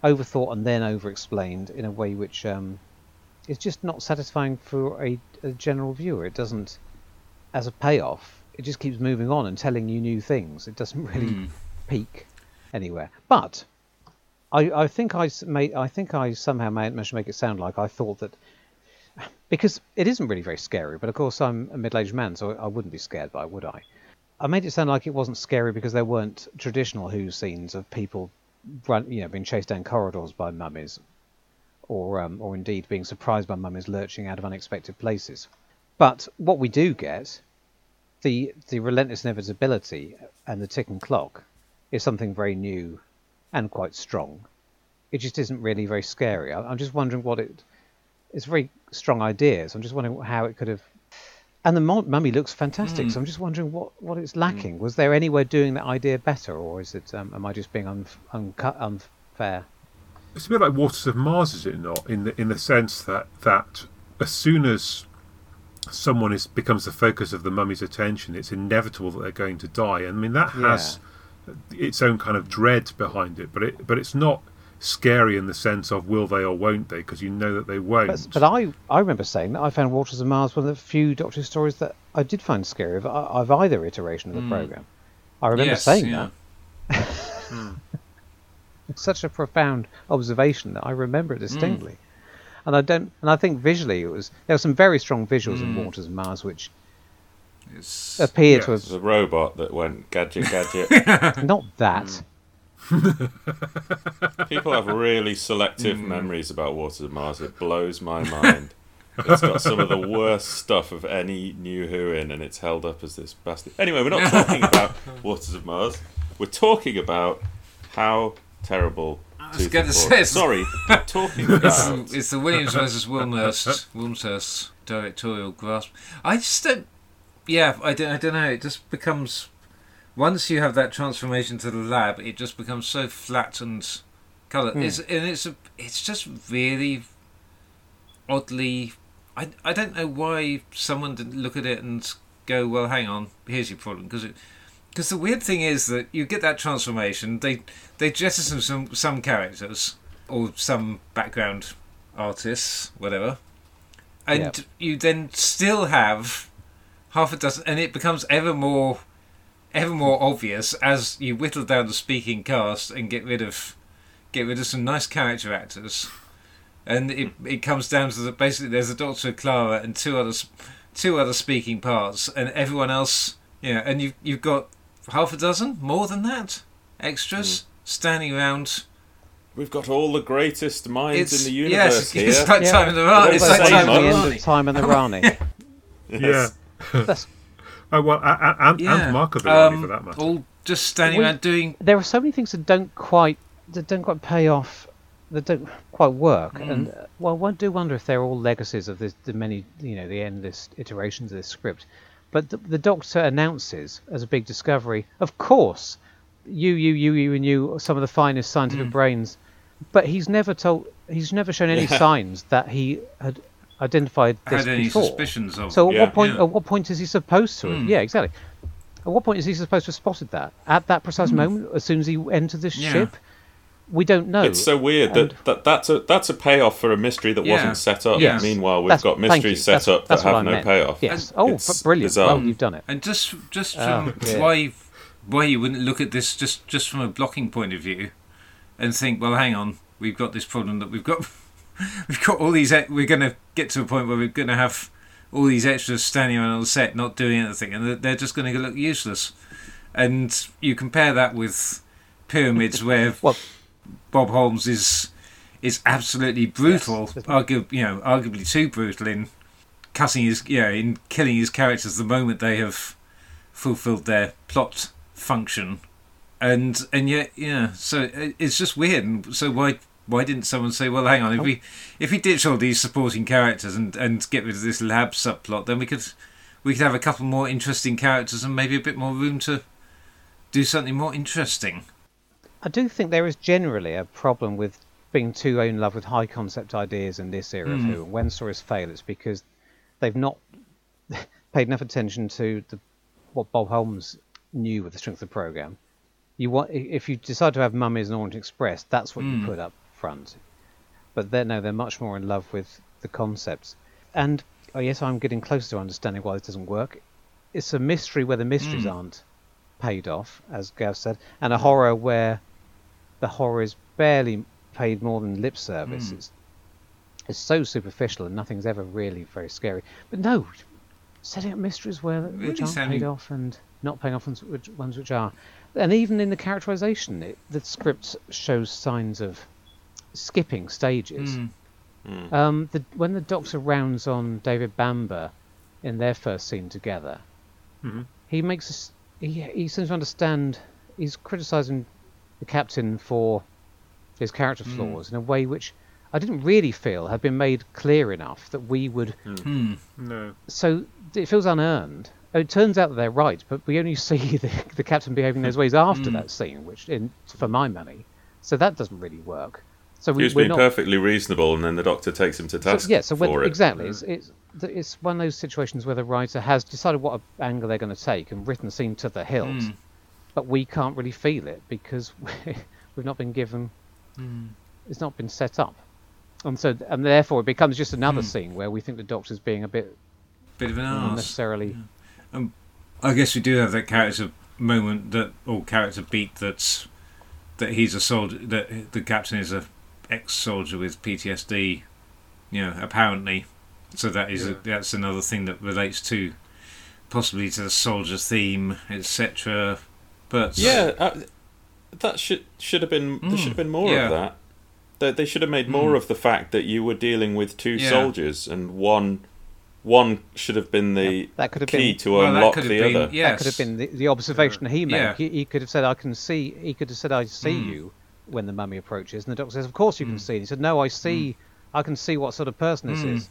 overthought and then overexplained in a way which. Um, It's just not satisfying for a, a general viewer. It doesn't, as a payoff, it just keeps moving on and telling you new things. It doesn't really mm. peak anywhere. But I, I think I made, I think I somehow managed to make it sound like I thought that, because it isn't really very scary. But of course, I'm a middle-aged man, so I wouldn't be scared by it, would I? I made it sound like it wasn't scary because there weren't traditional Who scenes of people, run, you know, being chased down corridors by mummies. Or, um, or indeed being surprised by mummies lurching out of unexpected places. But what we do get, the the relentless inevitability and the ticking clock, is something very new and quite strong. It just isn't really very scary. I, I'm just wondering what it... It's very strong ideas. I'm just wondering how it could have... And the mummy looks fantastic, mm. so I'm just wondering what, what it's lacking. Mm. Was there anywhere doing that idea better, or is it? Um, am I just being unf- uncu- unfair? It's a bit like Waters of Mars, is it not? In the in the sense that that as soon as someone is becomes the focus of the mummy's attention, it's inevitable that they're going to die. And I mean that has yeah. its own kind of dread behind it, but it but it's not scary in the sense of will they or won't they, because you know that they won't. But, but I I remember saying that I found Waters of Mars one of the few Doctor Who stories that I did find scary of, of either iteration of the mm. programme. I remember yes, saying yeah. that. mm. It's such a profound observation that I remember it distinctly, mm. and I don't. And I think visually, it was there were some very strong visuals mm. in Waters of Mars, which it's, appear yeah, to have a robot that went gadget gadget. Not that. Mm. People have really selective mm. memories about Waters of Mars. It blows my mind. It's got some of the worst stuff of any new Who in, and it's held up as this bastard. Anyway, we're not talking about Waters of Mars. We're talking about how. Terrible. I was going to say, sorry, talking about it's, it's the Williams versus Wilmshurst, Wilmshurst directorial grasp. I just don't. Yeah, I don't. I don't know. It just becomes once you have that transformation to the lab, it just becomes so flat and coloured. Mm. It's, and it's a, it's just really oddly. I I don't know why someone didn't look at it and go, well, hang on, here's your problem, because it. Because the weird thing is that you get that transformation, they they jettison some, some characters or some background artists, whatever, and yep. you then still have half a dozen, and it becomes ever more ever more obvious as you whittle down the speaking cast and get rid of get rid of some nice character actors, and it it comes down to that basically there's a Doctor Clara and two other two other speaking parts, and everyone else, yeah, and you you've got. Half a dozen, more than that, extras mm. standing around. We've got all the greatest minds it's, in the universe yes, here. It's like yeah. Time in the Rani. It's like Time in the, the Time in the Rani. yes. Yeah. That's... Oh well, and, yeah. and Mark of the Rani um, for that matter. All just standing we, around doing. There are so many things that don't quite that don't quite pay off, that don't quite work. Mm. And uh, well, I do wonder if they're all legacies of this, the many, you know, the endless iterations of this script. But the, the Doctor announces, as a big discovery, of course, you, you, you, you and you are some of the finest scientific mm. brains. But he's never told, he's never shown any yeah. signs that he had identified this had any before. Suspicions of so at yeah, what point? Yeah. At what point is he supposed to? Have, mm. Yeah, exactly. At what point is he supposed to have spotted that? At that precise mm. moment, as soon as he entered this yeah. ship, we don't know. It's so weird and that, that that's a that's a payoff for a mystery that yeah. wasn't set up. Yes. Meanwhile, we've that's, got mysteries set that's, up that's that have I no meant. Payoff. Yes. And, oh, it's brilliant! Bizarre. Well, you've done it. And just just oh, from yeah. why why you wouldn't look at this just just from a blocking point of view, and think, well, hang on, we've got this problem that we've got. We've got all these. We're going to get to a point where we're going to have all these extras standing around on the set, not doing anything, and they're just going to look useless. And you compare that with Pyramids, where well, Bob Holmes is is absolutely brutal, yes, argu- you know, arguably too brutal in cutting his, you know, in killing his characters the moment they have fulfilled their plot function. And and yet, yeah, so it's just weird. And so why? Why didn't someone say, well, hang on, if we if we ditch all these supporting characters and, and get rid of this lab subplot, then we could we could have a couple more interesting characters and maybe a bit more room to do something more interesting. I do think there is generally a problem with being too in love with high concept ideas in this era mm. of Who. And when stories fail, it's because they've not paid enough attention to the, what Bob Holmes knew with the strength of the programme. You want, if you decide to have Mummies and Orient Express, that's what mm. you put up front, but they're no they're much more in love with the concepts. And oh yes, I'm getting closer to understanding why this doesn't work. It's a mystery where the mysteries mm. aren't paid off, as Gav said, and a horror where the horror is barely paid more than lip service. mm. it's, it's so superficial and nothing's ever really very scary. But no, setting up mysteries where really which aren't sounding... paid off and not paying off ones which, ones which are. And even in the characterization, it, the script shows signs of skipping stages. Mm. Mm. Um, the, when the Doctor rounds on David Bamber in their first scene together, mm-hmm. he makes a, he, he seems to understand. He's criticising the Captain for his character flaws mm. in a way which I didn't really feel had been made clear enough that we would. Mm. Mm. No. So it feels unearned. It turns out that they're right, but we only see the, the Captain behaving those ways after mm. that scene, which, in, for my money, so that doesn't really work. So we, he was being not... perfectly reasonable, and then the Doctor takes him to task so, yeah, so when, for it. Exactly. It's, it's, it's one of those situations where the writer has decided what angle they're going to take and written the scene to the hilt, mm. but we can't really feel it because we've not been given... Mm. It's not been set up. And so, and therefore, it becomes just another mm. scene where we think the Doctor's being a bit... Bit of an arse. Unnecessarily... Yeah. Um, I guess we do have that character moment, that or character beat that's... That he's a soldier... That the Captain is a... ex-soldier with P T S D, you know, apparently. So that is yeah. a, that's another thing that relates to possibly to the soldier theme, et cetera. But yeah, uh, that should should have been mm. there should have been more yeah. of that. They, they should have made more mm. of the fact that you were dealing with two yeah. soldiers, and one one should have been the yeah, that could have key been, to well, unlock the been, other. Yes. That could have been the, the observation yeah. he made. Yeah. He, he could have said, "I can see." He could have said, "I see mm. you." When the mummy approaches, and the Doctor says, "Of course you can mm. see." And he said, "No, I see. Mm. I can see what sort of person this mm. is."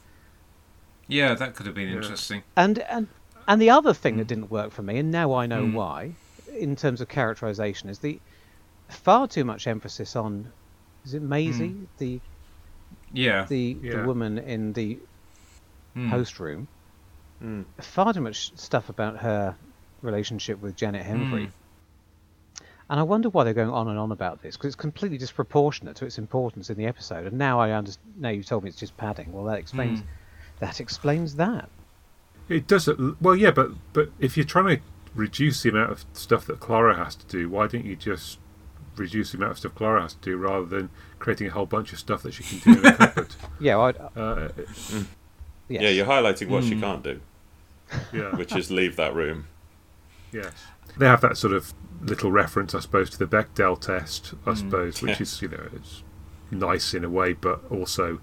Yeah, that could have been yeah. interesting. And and and the other thing mm. that didn't work for me, and now I know mm. why, in terms of characterisation, is the far too much emphasis on is it Maisie, mm. the yeah the yeah. the woman in the mm. host room, mm. far too much stuff about her relationship with Janet Henfrey. Mm. And I wonder why they're going on and on about this, because it's completely disproportionate to its importance in the episode. And now I understand. Now you've told me it's just padding. Well, that explains mm. that explains that. It doesn't. Well, yeah, but but if you're trying to reduce the amount of stuff that Clara has to do, why don't you just reduce the amount of stuff Clara has to do rather than creating a whole bunch of stuff that she can do in a cupboard? Yeah, well, I'd, uh, mm. yes. yeah, you're highlighting what mm. she can't do. Yeah, which is leave that room. Yes. They have that sort of little reference, I suppose, to the Bechdel test, I mm. suppose, which yeah. is, you know, it's nice in a way, but also,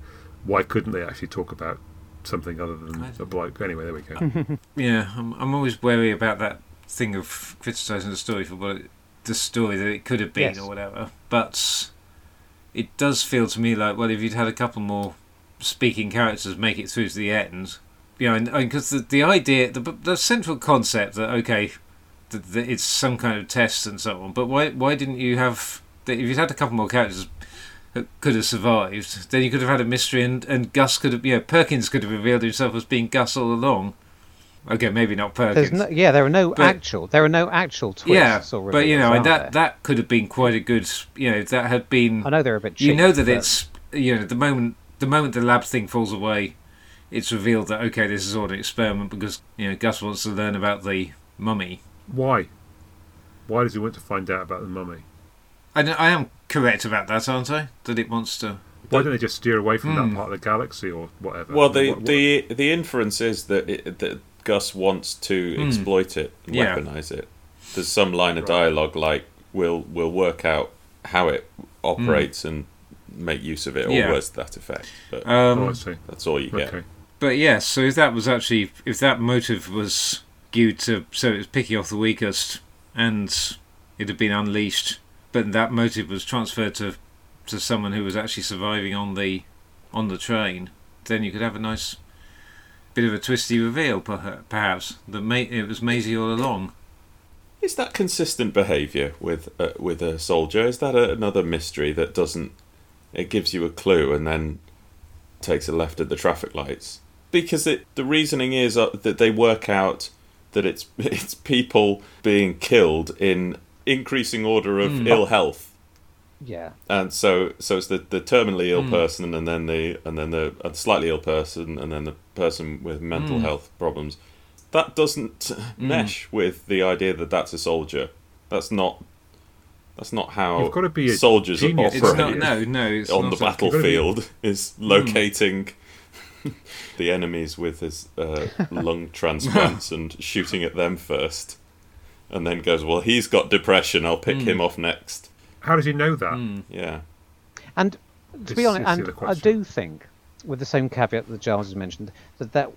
why couldn't they actually talk about something other than a bloke? Anyway, there we go. yeah, I'm, I'm always wary about that thing of criticising the story for what it, the story that it could have been yes. or whatever, but it does feel to me like, well, if you'd had a couple more speaking characters make it through to the end, you know, and because the, the idea, the, the central concept that, okay, that it's some kind of test and so on, but why why didn't you have, if you'd had a couple more characters could have survived, then you could have had a mystery, and, and Gus could have, you know, Perkins could have revealed himself as being Gus all along. Okay, maybe not Perkins. No, yeah, there are no but, actual, there are no actual twists. Yeah, or reveals, but you know, and that there? that could have been quite a good, you know, that had been. I know they're a bit cheap. You know that but... it's, you know, the moment the moment the lab thing falls away, it's revealed that okay, this is all an experiment because you know Gus wants to learn about the mummy. Why? Why does he want to find out about the mummy? I, I am correct about that, aren't I? That it wants to. Why don't they just steer away from mm. that part of the galaxy or whatever? Well, the what, what... the the inference is that it, that. Gus wants to mm. exploit it and yeah. weaponize it. There's some line of dialogue like we'll we'll work out how it operates mm. and make use of it, or yeah. words to that effect. But um, oh, I see. That's all you okay. get. But yeah, so if that was actually if that motive was geared to so it was picking off the weakest and it had been unleashed, but that motive was transferred to to someone who was actually surviving on the on the train, then you could have a nice bit of a twisty reveal, perhaps. That may, it was Maisie all along. Is that consistent behaviour with uh, with a soldier? Is that a, another mystery that doesn't? It gives you a clue and then takes a left at the traffic lights because it, the reasoning is uh, that they work out that it's it's people being killed in increasing order of mm. ill health. Yeah. And so, so it's the, the terminally ill mm. person, and then the and then the uh, slightly ill person, and then the person with mental mm. health problems. That doesn't mm. mesh with the idea that that's a soldier. That's not. That's not how You've got to be soldiers genius. operate. It's not, no, no, it's on not the so. battlefield be... is locating mm. the enemies with his uh, lung transplants and shooting at them first, and then goes, "Well, he's got depression. I'll pick mm. him off next." How does he know that? Mm. Yeah. And to be honest, and I do think, with the same caveat that Giles has mentioned, that, that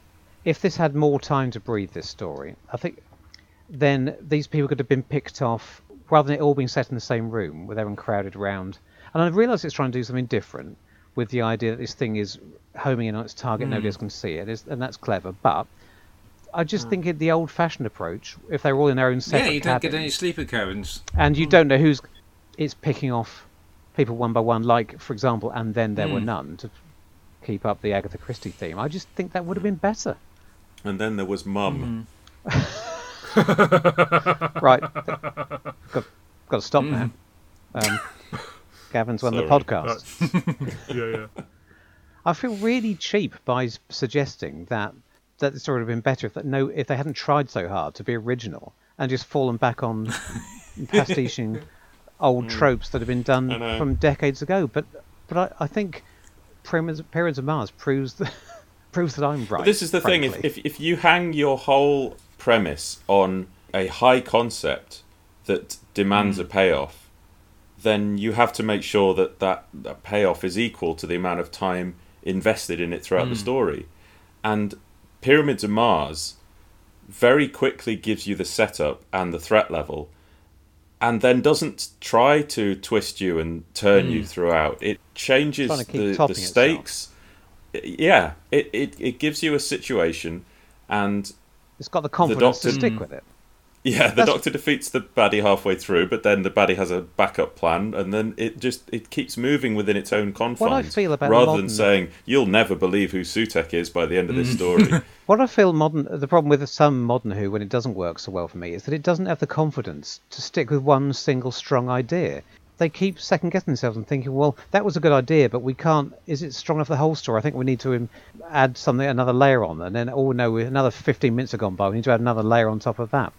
if this had more time to breathe, this story, I think then these people could have been picked off rather than it all being set in the same room with everyone crowded round. And I realise it's trying to do something different with the idea that this thing is homing in on its target, mm. nobody else can see it, and that's clever. But I just mm. think the old-fashioned approach, if they're all in their own separate Yeah, you don't cabins, get any sleeper cabins. And you mm. don't know who's... It's picking off people one by one, like, for example, And Then There mm. Were None, to keep up the Agatha Christie theme. I just think that would have been better. And then there was Mum. Mm. right. Got, got to stop mm. now. Um, Gavin's won Sorry. the podcast. yeah, yeah. I feel really cheap by suggesting that, that this would have been better if, that no, if they hadn't tried so hard to be original and just fallen back on pastiching... old mm. tropes that have been done from decades ago, but but I, I think Pyramids of Mars proves that, proves that I'm right. But this is the frankly. thing: if, if if you hang your whole premise on a high concept that demands mm. a payoff, then you have to make sure that, that that payoff is equal to the amount of time invested in it throughout mm. the story. And Pyramids of Mars very quickly gives you the setup and the threat level. And then doesn't try to twist you and turn mm. you throughout. It changes the, the stakes. Itself. Yeah, it, it it gives you a situation, and it's got the confidence the doctor, to stick with it. Yeah, the That's... doctor defeats the baddie halfway through, but then the baddie has a backup plan, and then it just it keeps moving within its own confines. What I feel about rather modern... than saying you'll never believe who Sutekh is by the end of this story. What I feel modern the problem with some modern Who when it doesn't work so well for me is that it doesn't have the confidence to stick with one single strong idea. They keep second guessing themselves and thinking, well, that was a good idea, but we can't. Is it strong enough for the whole story? I think we need to add something, another layer on, and then oh no, another fifteen minutes have gone by. We need to add another layer on top of that.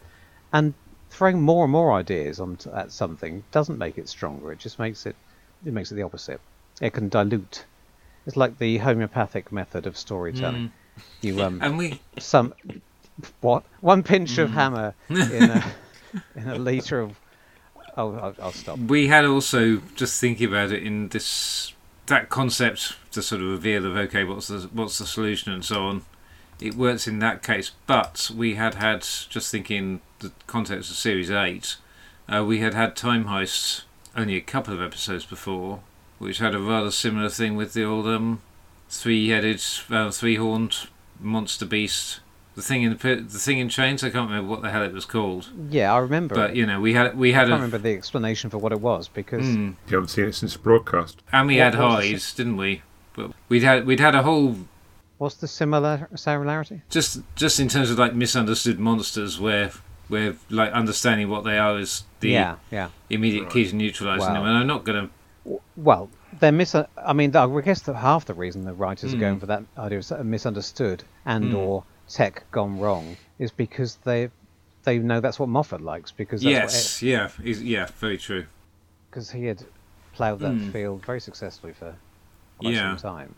And throwing more and more ideas on t- at something doesn't make it stronger. It just makes it it makes it the opposite. It can dilute. It's like the homeopathic method of storytelling. Mm. You um and we... some what one pinch mm. of hammer in a in a liter of oh I'll, I'll stop. We had also just thinking about it in this that concept to sort of reveal of okay what's the what's the solution and so on. It works in that case, but we had had just thinking the context of series eight. Uh, we had had time heists only a couple of episodes before, which had a rather similar thing with the old um, three-headed, uh, three-horned monster beast the thing in the, the thing in trains. I can't remember what the hell it was called. Yeah, I remember. But it. you know, we had we had. I can't a, remember the explanation for what it was because mm. you haven't seen it since the broadcast. And we what had highs, didn't we? But we'd had we'd had a whole. What's the similar similarity? Just just in terms of like misunderstood monsters, where where like understanding what they are is the yeah, yeah. immediate key to neutralising well, them. And I'm not going to. Well. They're mis- I mean, I guess that half the reason the writers mm. are going for that idea of misunderstood and mm. or tech gone wrong is because they they know that's what Moffat likes. Because that's yes, what yeah, yeah, very true. Because he had ploughed that mm. field very successfully for quite yeah. some time.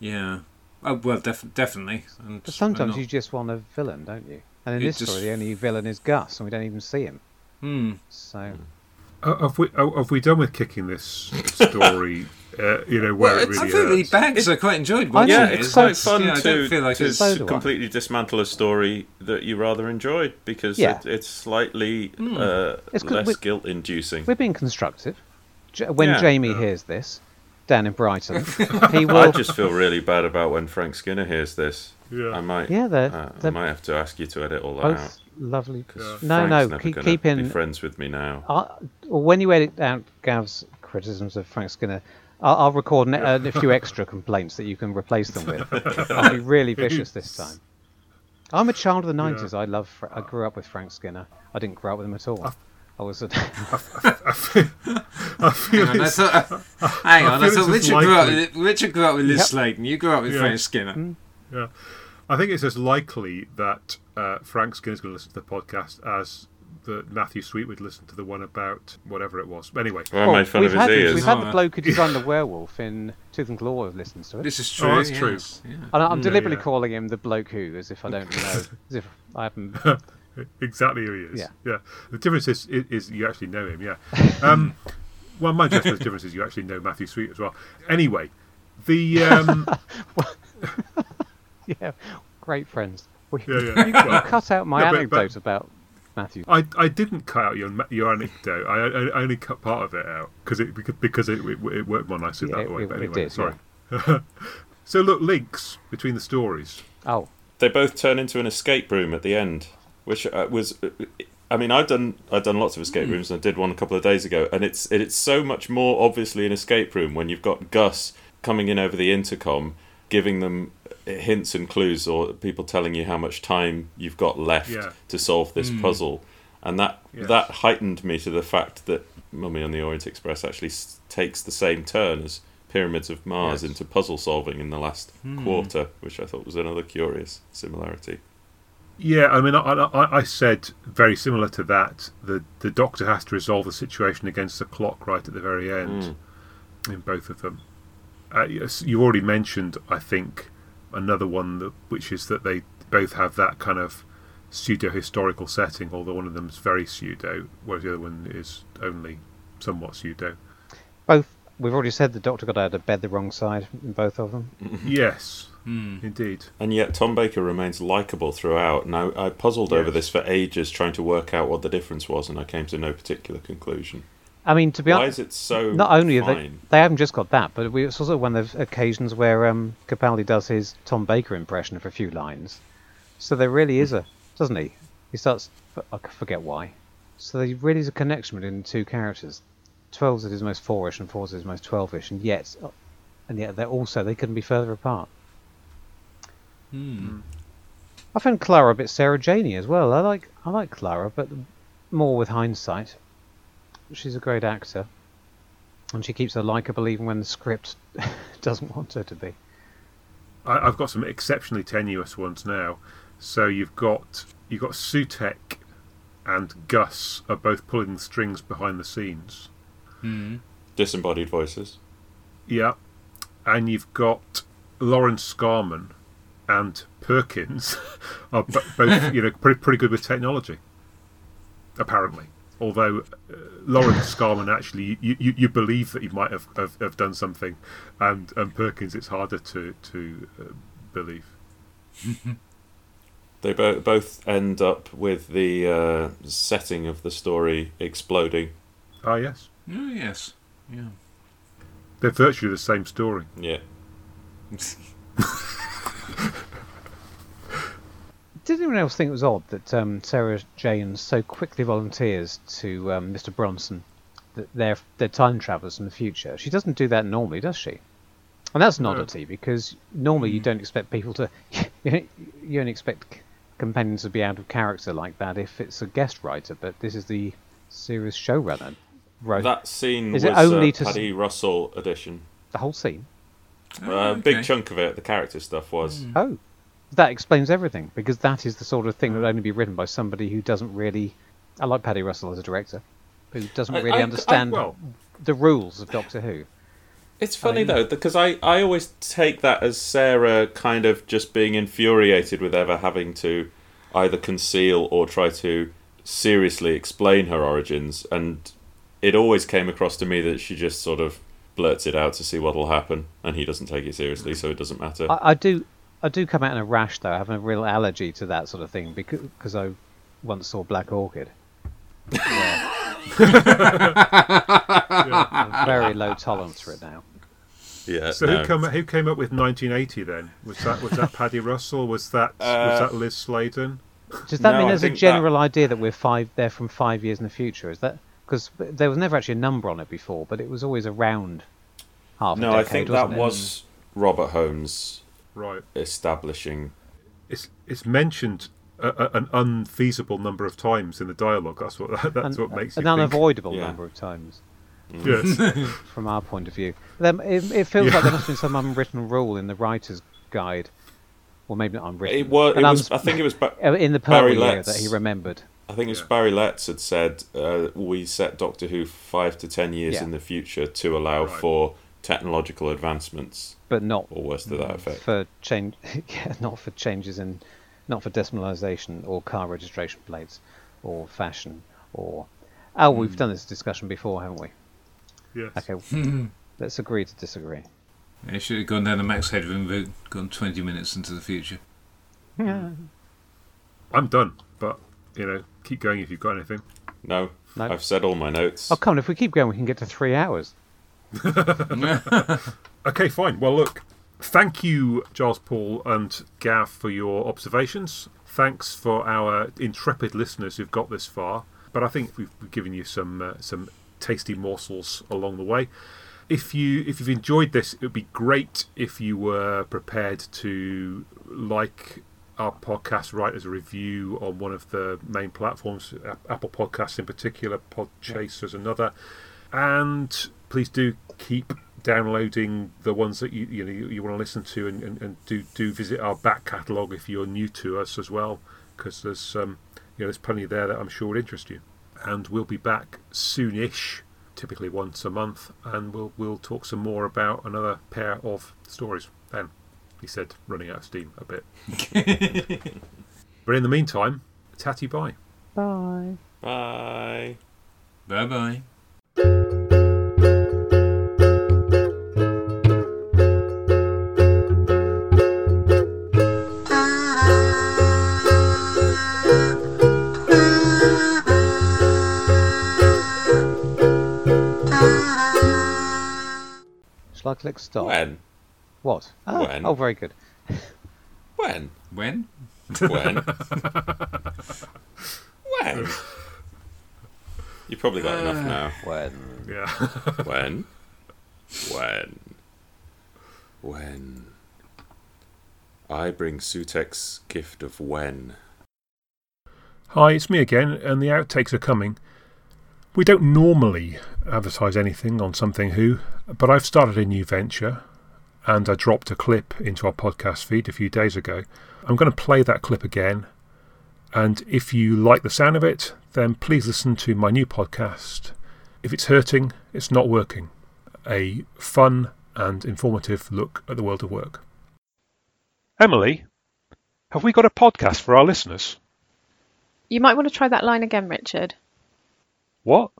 Yeah. Oh, well, def- definitely. And but sometimes not... you just want a villain, don't you? And in it this just... story, the only villain is Gus, and we don't even see him. Mm. So... Mm. Uh, have we uh, have we done with kicking this story? uh, you know where well, it really is. I really bags. I quite enjoyed watching yeah, it. It's, it's quite fun yeah, to, feel like to, it's so to completely dismantle a story that you rather enjoyed because yeah. it, it's slightly mm. uh, it's less guilt-inducing. We're being constructive. When yeah. Jamie yeah. hears this down in Brighton, he will. I just feel really bad about when Frank Skinner hears this. Yeah. I might. Yeah, they're, uh, they're I might have to ask you to edit all that out. Lovely. Yeah. No, Frank's no. Keep, keep in. Be friends with me now. I'll, when you edit out Gav's criticisms of Frank Skinner, I'll, I'll record an, uh, a few extra complaints that you can replace them with. I'll be really vicious this time. I'm a child of the nineties. Yeah. I love. Fra- I grew up with Frank Skinner. I didn't grow up with him at all. I, I was. A... I feel. I feel hang on. I thought, I, hang I on, I thought Richard grew up. With, Richard grew up with Liz yep. Sladen. You grew up with yeah. Frank Skinner. Mm. Yeah. I think it's as likely that uh, Frank Skinner's going to listen to the podcast as that Matthew Sweet would listen to the one about whatever it was. Anyway, well, I made fun of his ears. We've had the bloke who designed the werewolf in Tooth and Claw who listens to it. This is true. Oh, that's yes. true. Yeah. And I'm deliberately yeah, yeah. calling him the bloke who, as if I don't know, as if I haven't. Exactly who he is. Yeah. yeah. The difference is, is, is you actually know him. Yeah. Um, well, my guess the difference is you actually know Matthew Sweet as well. Anyway, the. Um, Yeah, great friends. We, yeah, yeah. You, well, you cut out my no, but, anecdote but about Matthew. I, I didn't cut out your your anecdote. I, I, I only cut part of it out because it because it, it, it worked more nicely yeah, that it, way. It, but anyway, did, sorry. Yeah. So look, links between the stories. Oh, they both turn into an escape room at the end, which uh, was. Uh, I mean, I've done I've done lots of escape rooms, and I did one a couple of days ago, and it's it's so much more obviously an escape room when you've got Gus coming in over the intercom, giving them. Hints and clues, or people telling you how much time you've got left yeah. to solve this mm. puzzle, and that yes. that heightened me to the fact that Mummy on the Orient Express actually s- takes the same turn as Pyramids of Mars yes. into puzzle solving in the last mm. quarter, which I thought was another curious similarity. Yeah, I mean, I, I, I said very similar to that. The the Doctor has to resolve the situation against the clock right at the very end mm. in both of them. Uh, you already mentioned, I think. Another one, that, which is that they both have that kind of pseudo-historical setting, although one of them's very pseudo, whereas the other one is only somewhat pseudo. Both, we've already said the Doctor got out of bed the wrong side in both of them. Yes, mm. indeed. And yet Tom Baker remains likeable throughout, and I, I puzzled yes. over this for ages, trying to work out what the difference was, and I came to no particular conclusion. I mean, to be honest, why is it so not only fine? They, they haven't just got that, but we, it's also one of the occasions where um, Capaldi does his Tom Baker impression for a few lines. So there really is a, doesn't he? He starts, I forget why. So there really is a connection between the two characters. Twelve's is his most fourish, and four's is his most twelvish, and yet, and yet they're also they couldn't be further apart. Hmm. I found Clara a bit Sarah Janey as well. I like I like Clara, but more with hindsight. She's a great actor, and she keeps her likeable even when the script doesn't want her to be. I, I've got some exceptionally tenuous ones now. So you've got you've got Sutek and Gus are both pulling the strings behind the scenes. Mm. Disembodied voices. Yeah, and you've got Lauren Scarman and Perkins are b- both you know pretty pretty good with technology, apparently. Although uh, Lawrence Scarman actually, you, you, you believe that he might have, have, have done something, and, and Perkins, it's harder to to uh, believe. They bo- both end up with the uh, setting of the story exploding. Ah, yes. Oh, yes. Yeah. They're virtually the same story. Yeah. Did anyone else think it was odd that um, Sarah Jane so quickly volunteers to um, Mister Bronson that they're, they're time travellers in the future? She doesn't do that normally, does she? And that's an oddity, because normally you don't expect people to... You only expect companions to be out of character like that if it's a guest writer, but this is the series showrunner. Wrote. That scene is was only a Paddy s- Russell edition. The whole scene? Oh, uh, okay. A big chunk of it, the character stuff, was. Mm. Oh, that explains everything, because that is the sort of thing that would only be written by somebody who doesn't really... I like Paddy Russell as a director, who doesn't really I, I, understand I, well, the rules of Doctor Who. It's funny, I mean, though, because I, I always take that as Sarah kind of just being infuriated with ever having to either conceal or try to seriously explain her origins. And it always came across to me that she just sort of blurts it out to see what'll happen, and he doesn't take it seriously, so it doesn't matter. I, I do I do come out in a rash, though. I have a real allergy to that sort of thing, because cause I once saw Black Orchid. Yeah. Yeah. Very low tolerance for it now. Yeah, so no. who came who came up with nineteen eighty then? Was that was that Paddy Russell? Was that uh, was that Liz Sladen? Does that no, mean there's a general that... idea that we're five? They're from five years in the future. Is that because there was never actually a number on it before, but it was always around half. No, a decade, I think that it? was Robert Holmes, right? Establishing. It's it's mentioned a, a, an unfeasible number of times in the dialogue. That's what that, that's an, what makes an you unavoidable think. number yeah. of times. Yes. From our point of view. It, it feels yeah. like there must have been some unwritten rule in the writer's guide. Well, maybe not unwritten. It was, it was, I think it was ba- in the Barry Letts that he remembered. I think it was yeah. Barry Letts had said, uh, we set Doctor Who five to ten years yeah. in the future to allow right. for technological advancements. But not... Or worse to that effect. For change, yeah, not for changes in... Not for decimalisation or car registration plates or fashion or... Oh, we've mm. done this discussion before, haven't we? Yes. Okay, let's agree to disagree. Yeah, you should have gone down the Max Headroom route, gone twenty minutes into the future. Yeah. I'm done, but, you know, keep going if you've got anything. No, no. I've said all my notes. Oh, come on, if we keep going, we can get to three hours. Okay, fine. Well, look, thank you, Giles, Paul, and Gav, for your observations. Thanks for our intrepid listeners who've got this far. But I think we've given you some uh, some... tasty morsels along the way. If you if you've enjoyed this, it would be great if you were prepared to like our podcast, write as a review on one of the main platforms, Apple Podcasts in particular, Podchase as another, and please do keep downloading the ones that you you know you want to listen to, and, and, and do do visit our back catalogue if you're new to us as well, because there's um you know there's plenty there that I'm sure would interest you. And we'll be back soonish, typically once a month, and we'll we'll talk some more about another pair of stories then. He said, running out of steam a bit. But in the meantime, tatty bye. Bye. Bye. Bye bye. I click stop. When? What? Oh, when? Oh, very good. When? When? When? When? You've probably got uh, enough now. When? Yeah. When? When? When? I bring Sutek's gift of when. Hi, it's me again, and the outtakes are coming. We don't normally advertise anything on Something Who, but I've started a new venture, and I dropped a clip into our podcast feed a few days ago. I'm going to play that clip again, and if you like the sound of it, then please listen to my new podcast, If It's Hurting, It's Not Working, a fun and informative look at the world of work. Emily, have we got a podcast for our listeners? You might want to try that line again, Richard. What?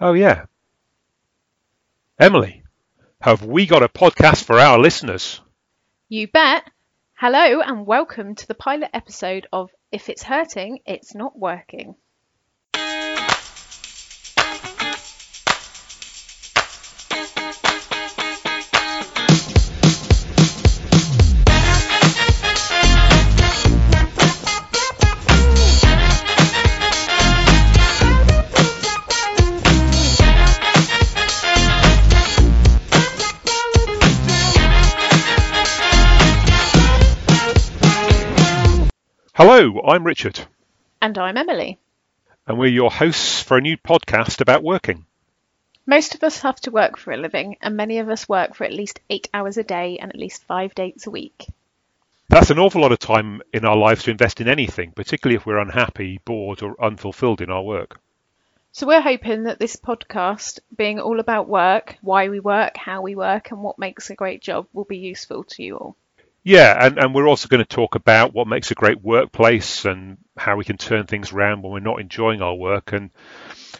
Oh, yeah. Emily, have we got a podcast for our listeners? You bet. Hello and welcome to the pilot episode of If It's Hurting, It's Not Working. Hello, I'm Richard. And I'm Emily. And we're your hosts for a new podcast about working. Most of us have to work for a living, and many of us work for at least eight hours a day and at least five dates a week. That's an awful lot of time in our lives to invest in anything, particularly if we're unhappy, bored or unfulfilled in our work. So we're hoping that this podcast, being all about work, why we work, how we work and what makes a great job, will be useful to you all. Yeah, and, and we're also going to talk about what makes a great workplace and how we can turn things around when we're not enjoying our work and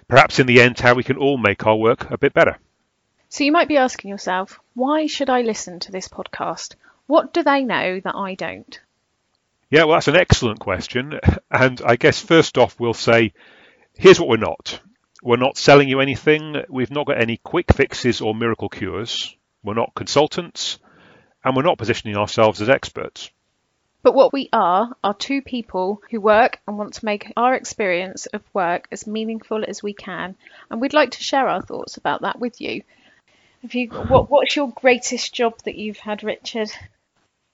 perhaps in the end how we can all make our work a bit better. So you might be asking yourself, why should I listen to this podcast? What do they know that I don't? Yeah, well, that's an excellent question. And I guess first off, we'll say, here's what we're not. We're not selling you anything. We've not got any quick fixes or miracle cures. We're not consultants. And we're not positioning ourselves as experts. But what we are, are two people who work and want to make our experience of work as meaningful as we can. And we'd like to share our thoughts about that with you. Have you what, what's your greatest job that you've had, Richard?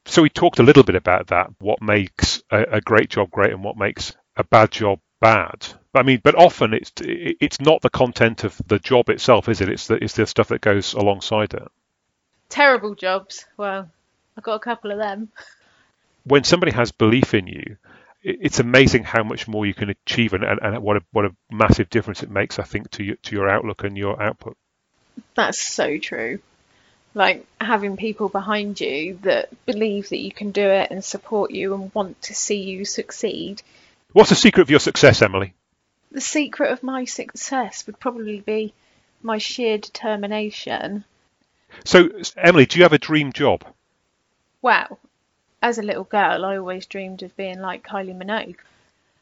So we talked a little bit about that, what makes a, a great job great and what makes a bad job bad. I mean, but often it's it's not the content of the job itself, is it? It's the, it's the stuff that goes alongside it. Terrible jobs. Well, I've got a couple of them. When somebody has belief in you, it's amazing how much more you can achieve and, and, and what a what a massive difference it makes, I think, to your, to your outlook and your output. That's so true. Like having people behind you that believe that you can do it and support you and want to see you succeed. What's the secret of your success, Emily? The secret of my success would probably be my sheer determination. So, Emily, do you have a dream job? Well, as a little girl, I always dreamed of being like Kylie Minogue.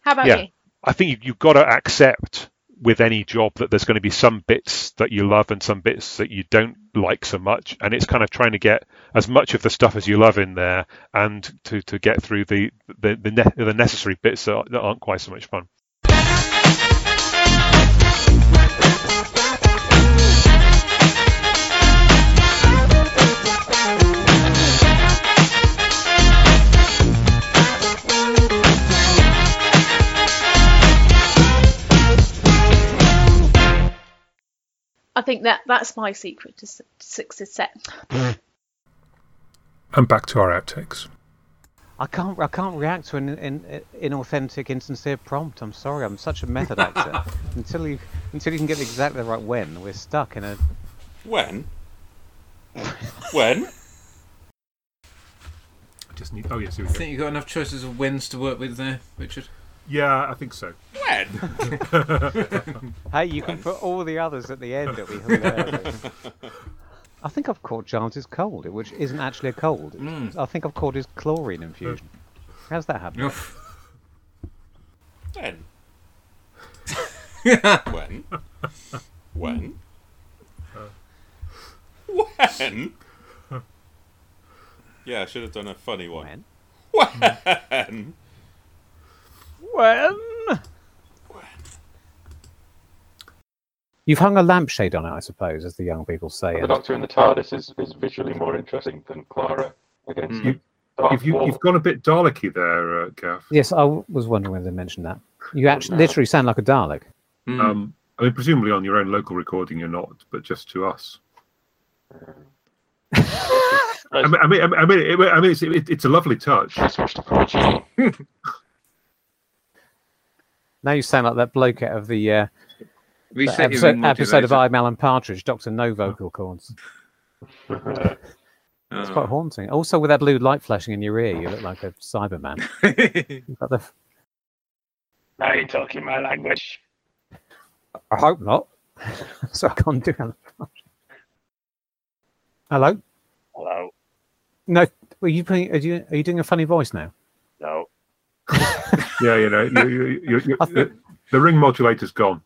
How about yeah, you? I think you, you've got to accept with any job that there's going to be some bits that you love and some bits that you don't like so much. And it's kind of trying to get as much of the stuff as you love in there and to, to get through the, the, the, ne- the necessary bits that aren't quite so much fun. I think that that's my secret to success. And back to our outtakes. I can't I can't react to an, an inauthentic, insincere prompt. I'm sorry, I'm such a method actor. until you until you can get exactly the right when, we're stuck in a when. when. I just need. Oh yes, here we go. I think you've got enough choices of wins to work with there, Richard. Yeah, I think so. When? Hey, you can put all the others at the end. It'll be hilarious. I think I've caught Giles' cold, which isn't actually a cold. Mm. I think I've caught his chlorine infusion. How's that happening? When? when? When? When? Yeah, I should have done a funny one. When? When? When? When? You've hung a lampshade on it, I suppose, as the young people say. Well, the Doctor in the TARDIS is, is visually more interesting than Clara against mm. you. You've, you've gone a bit Dalek-y there, uh, Gav. Yes, I w- was wondering whether they mentioned that. You actually no. literally sound like a Dalek. Mm. Um, I mean, presumably on your own local recording, you're not, but just to us. I mean, I mean, I mean, it, I mean it's, it, it's a lovely touch. Now you sound like that bloke out of the, uh, the episode, episode of I'm Alan Partridge, Doctor No Vocal Cords. uh, it's quite haunting. Also, with that blue light flashing in your ear, you look like a Cyberman. f- Now you're talking my language. I hope not. So I can't do Alan Partridge. Hello? Hello. No, are you, putting, are you, are you doing a funny voice now? No. Yeah, you know, you, you, you, you, the, the ring modulator's gone.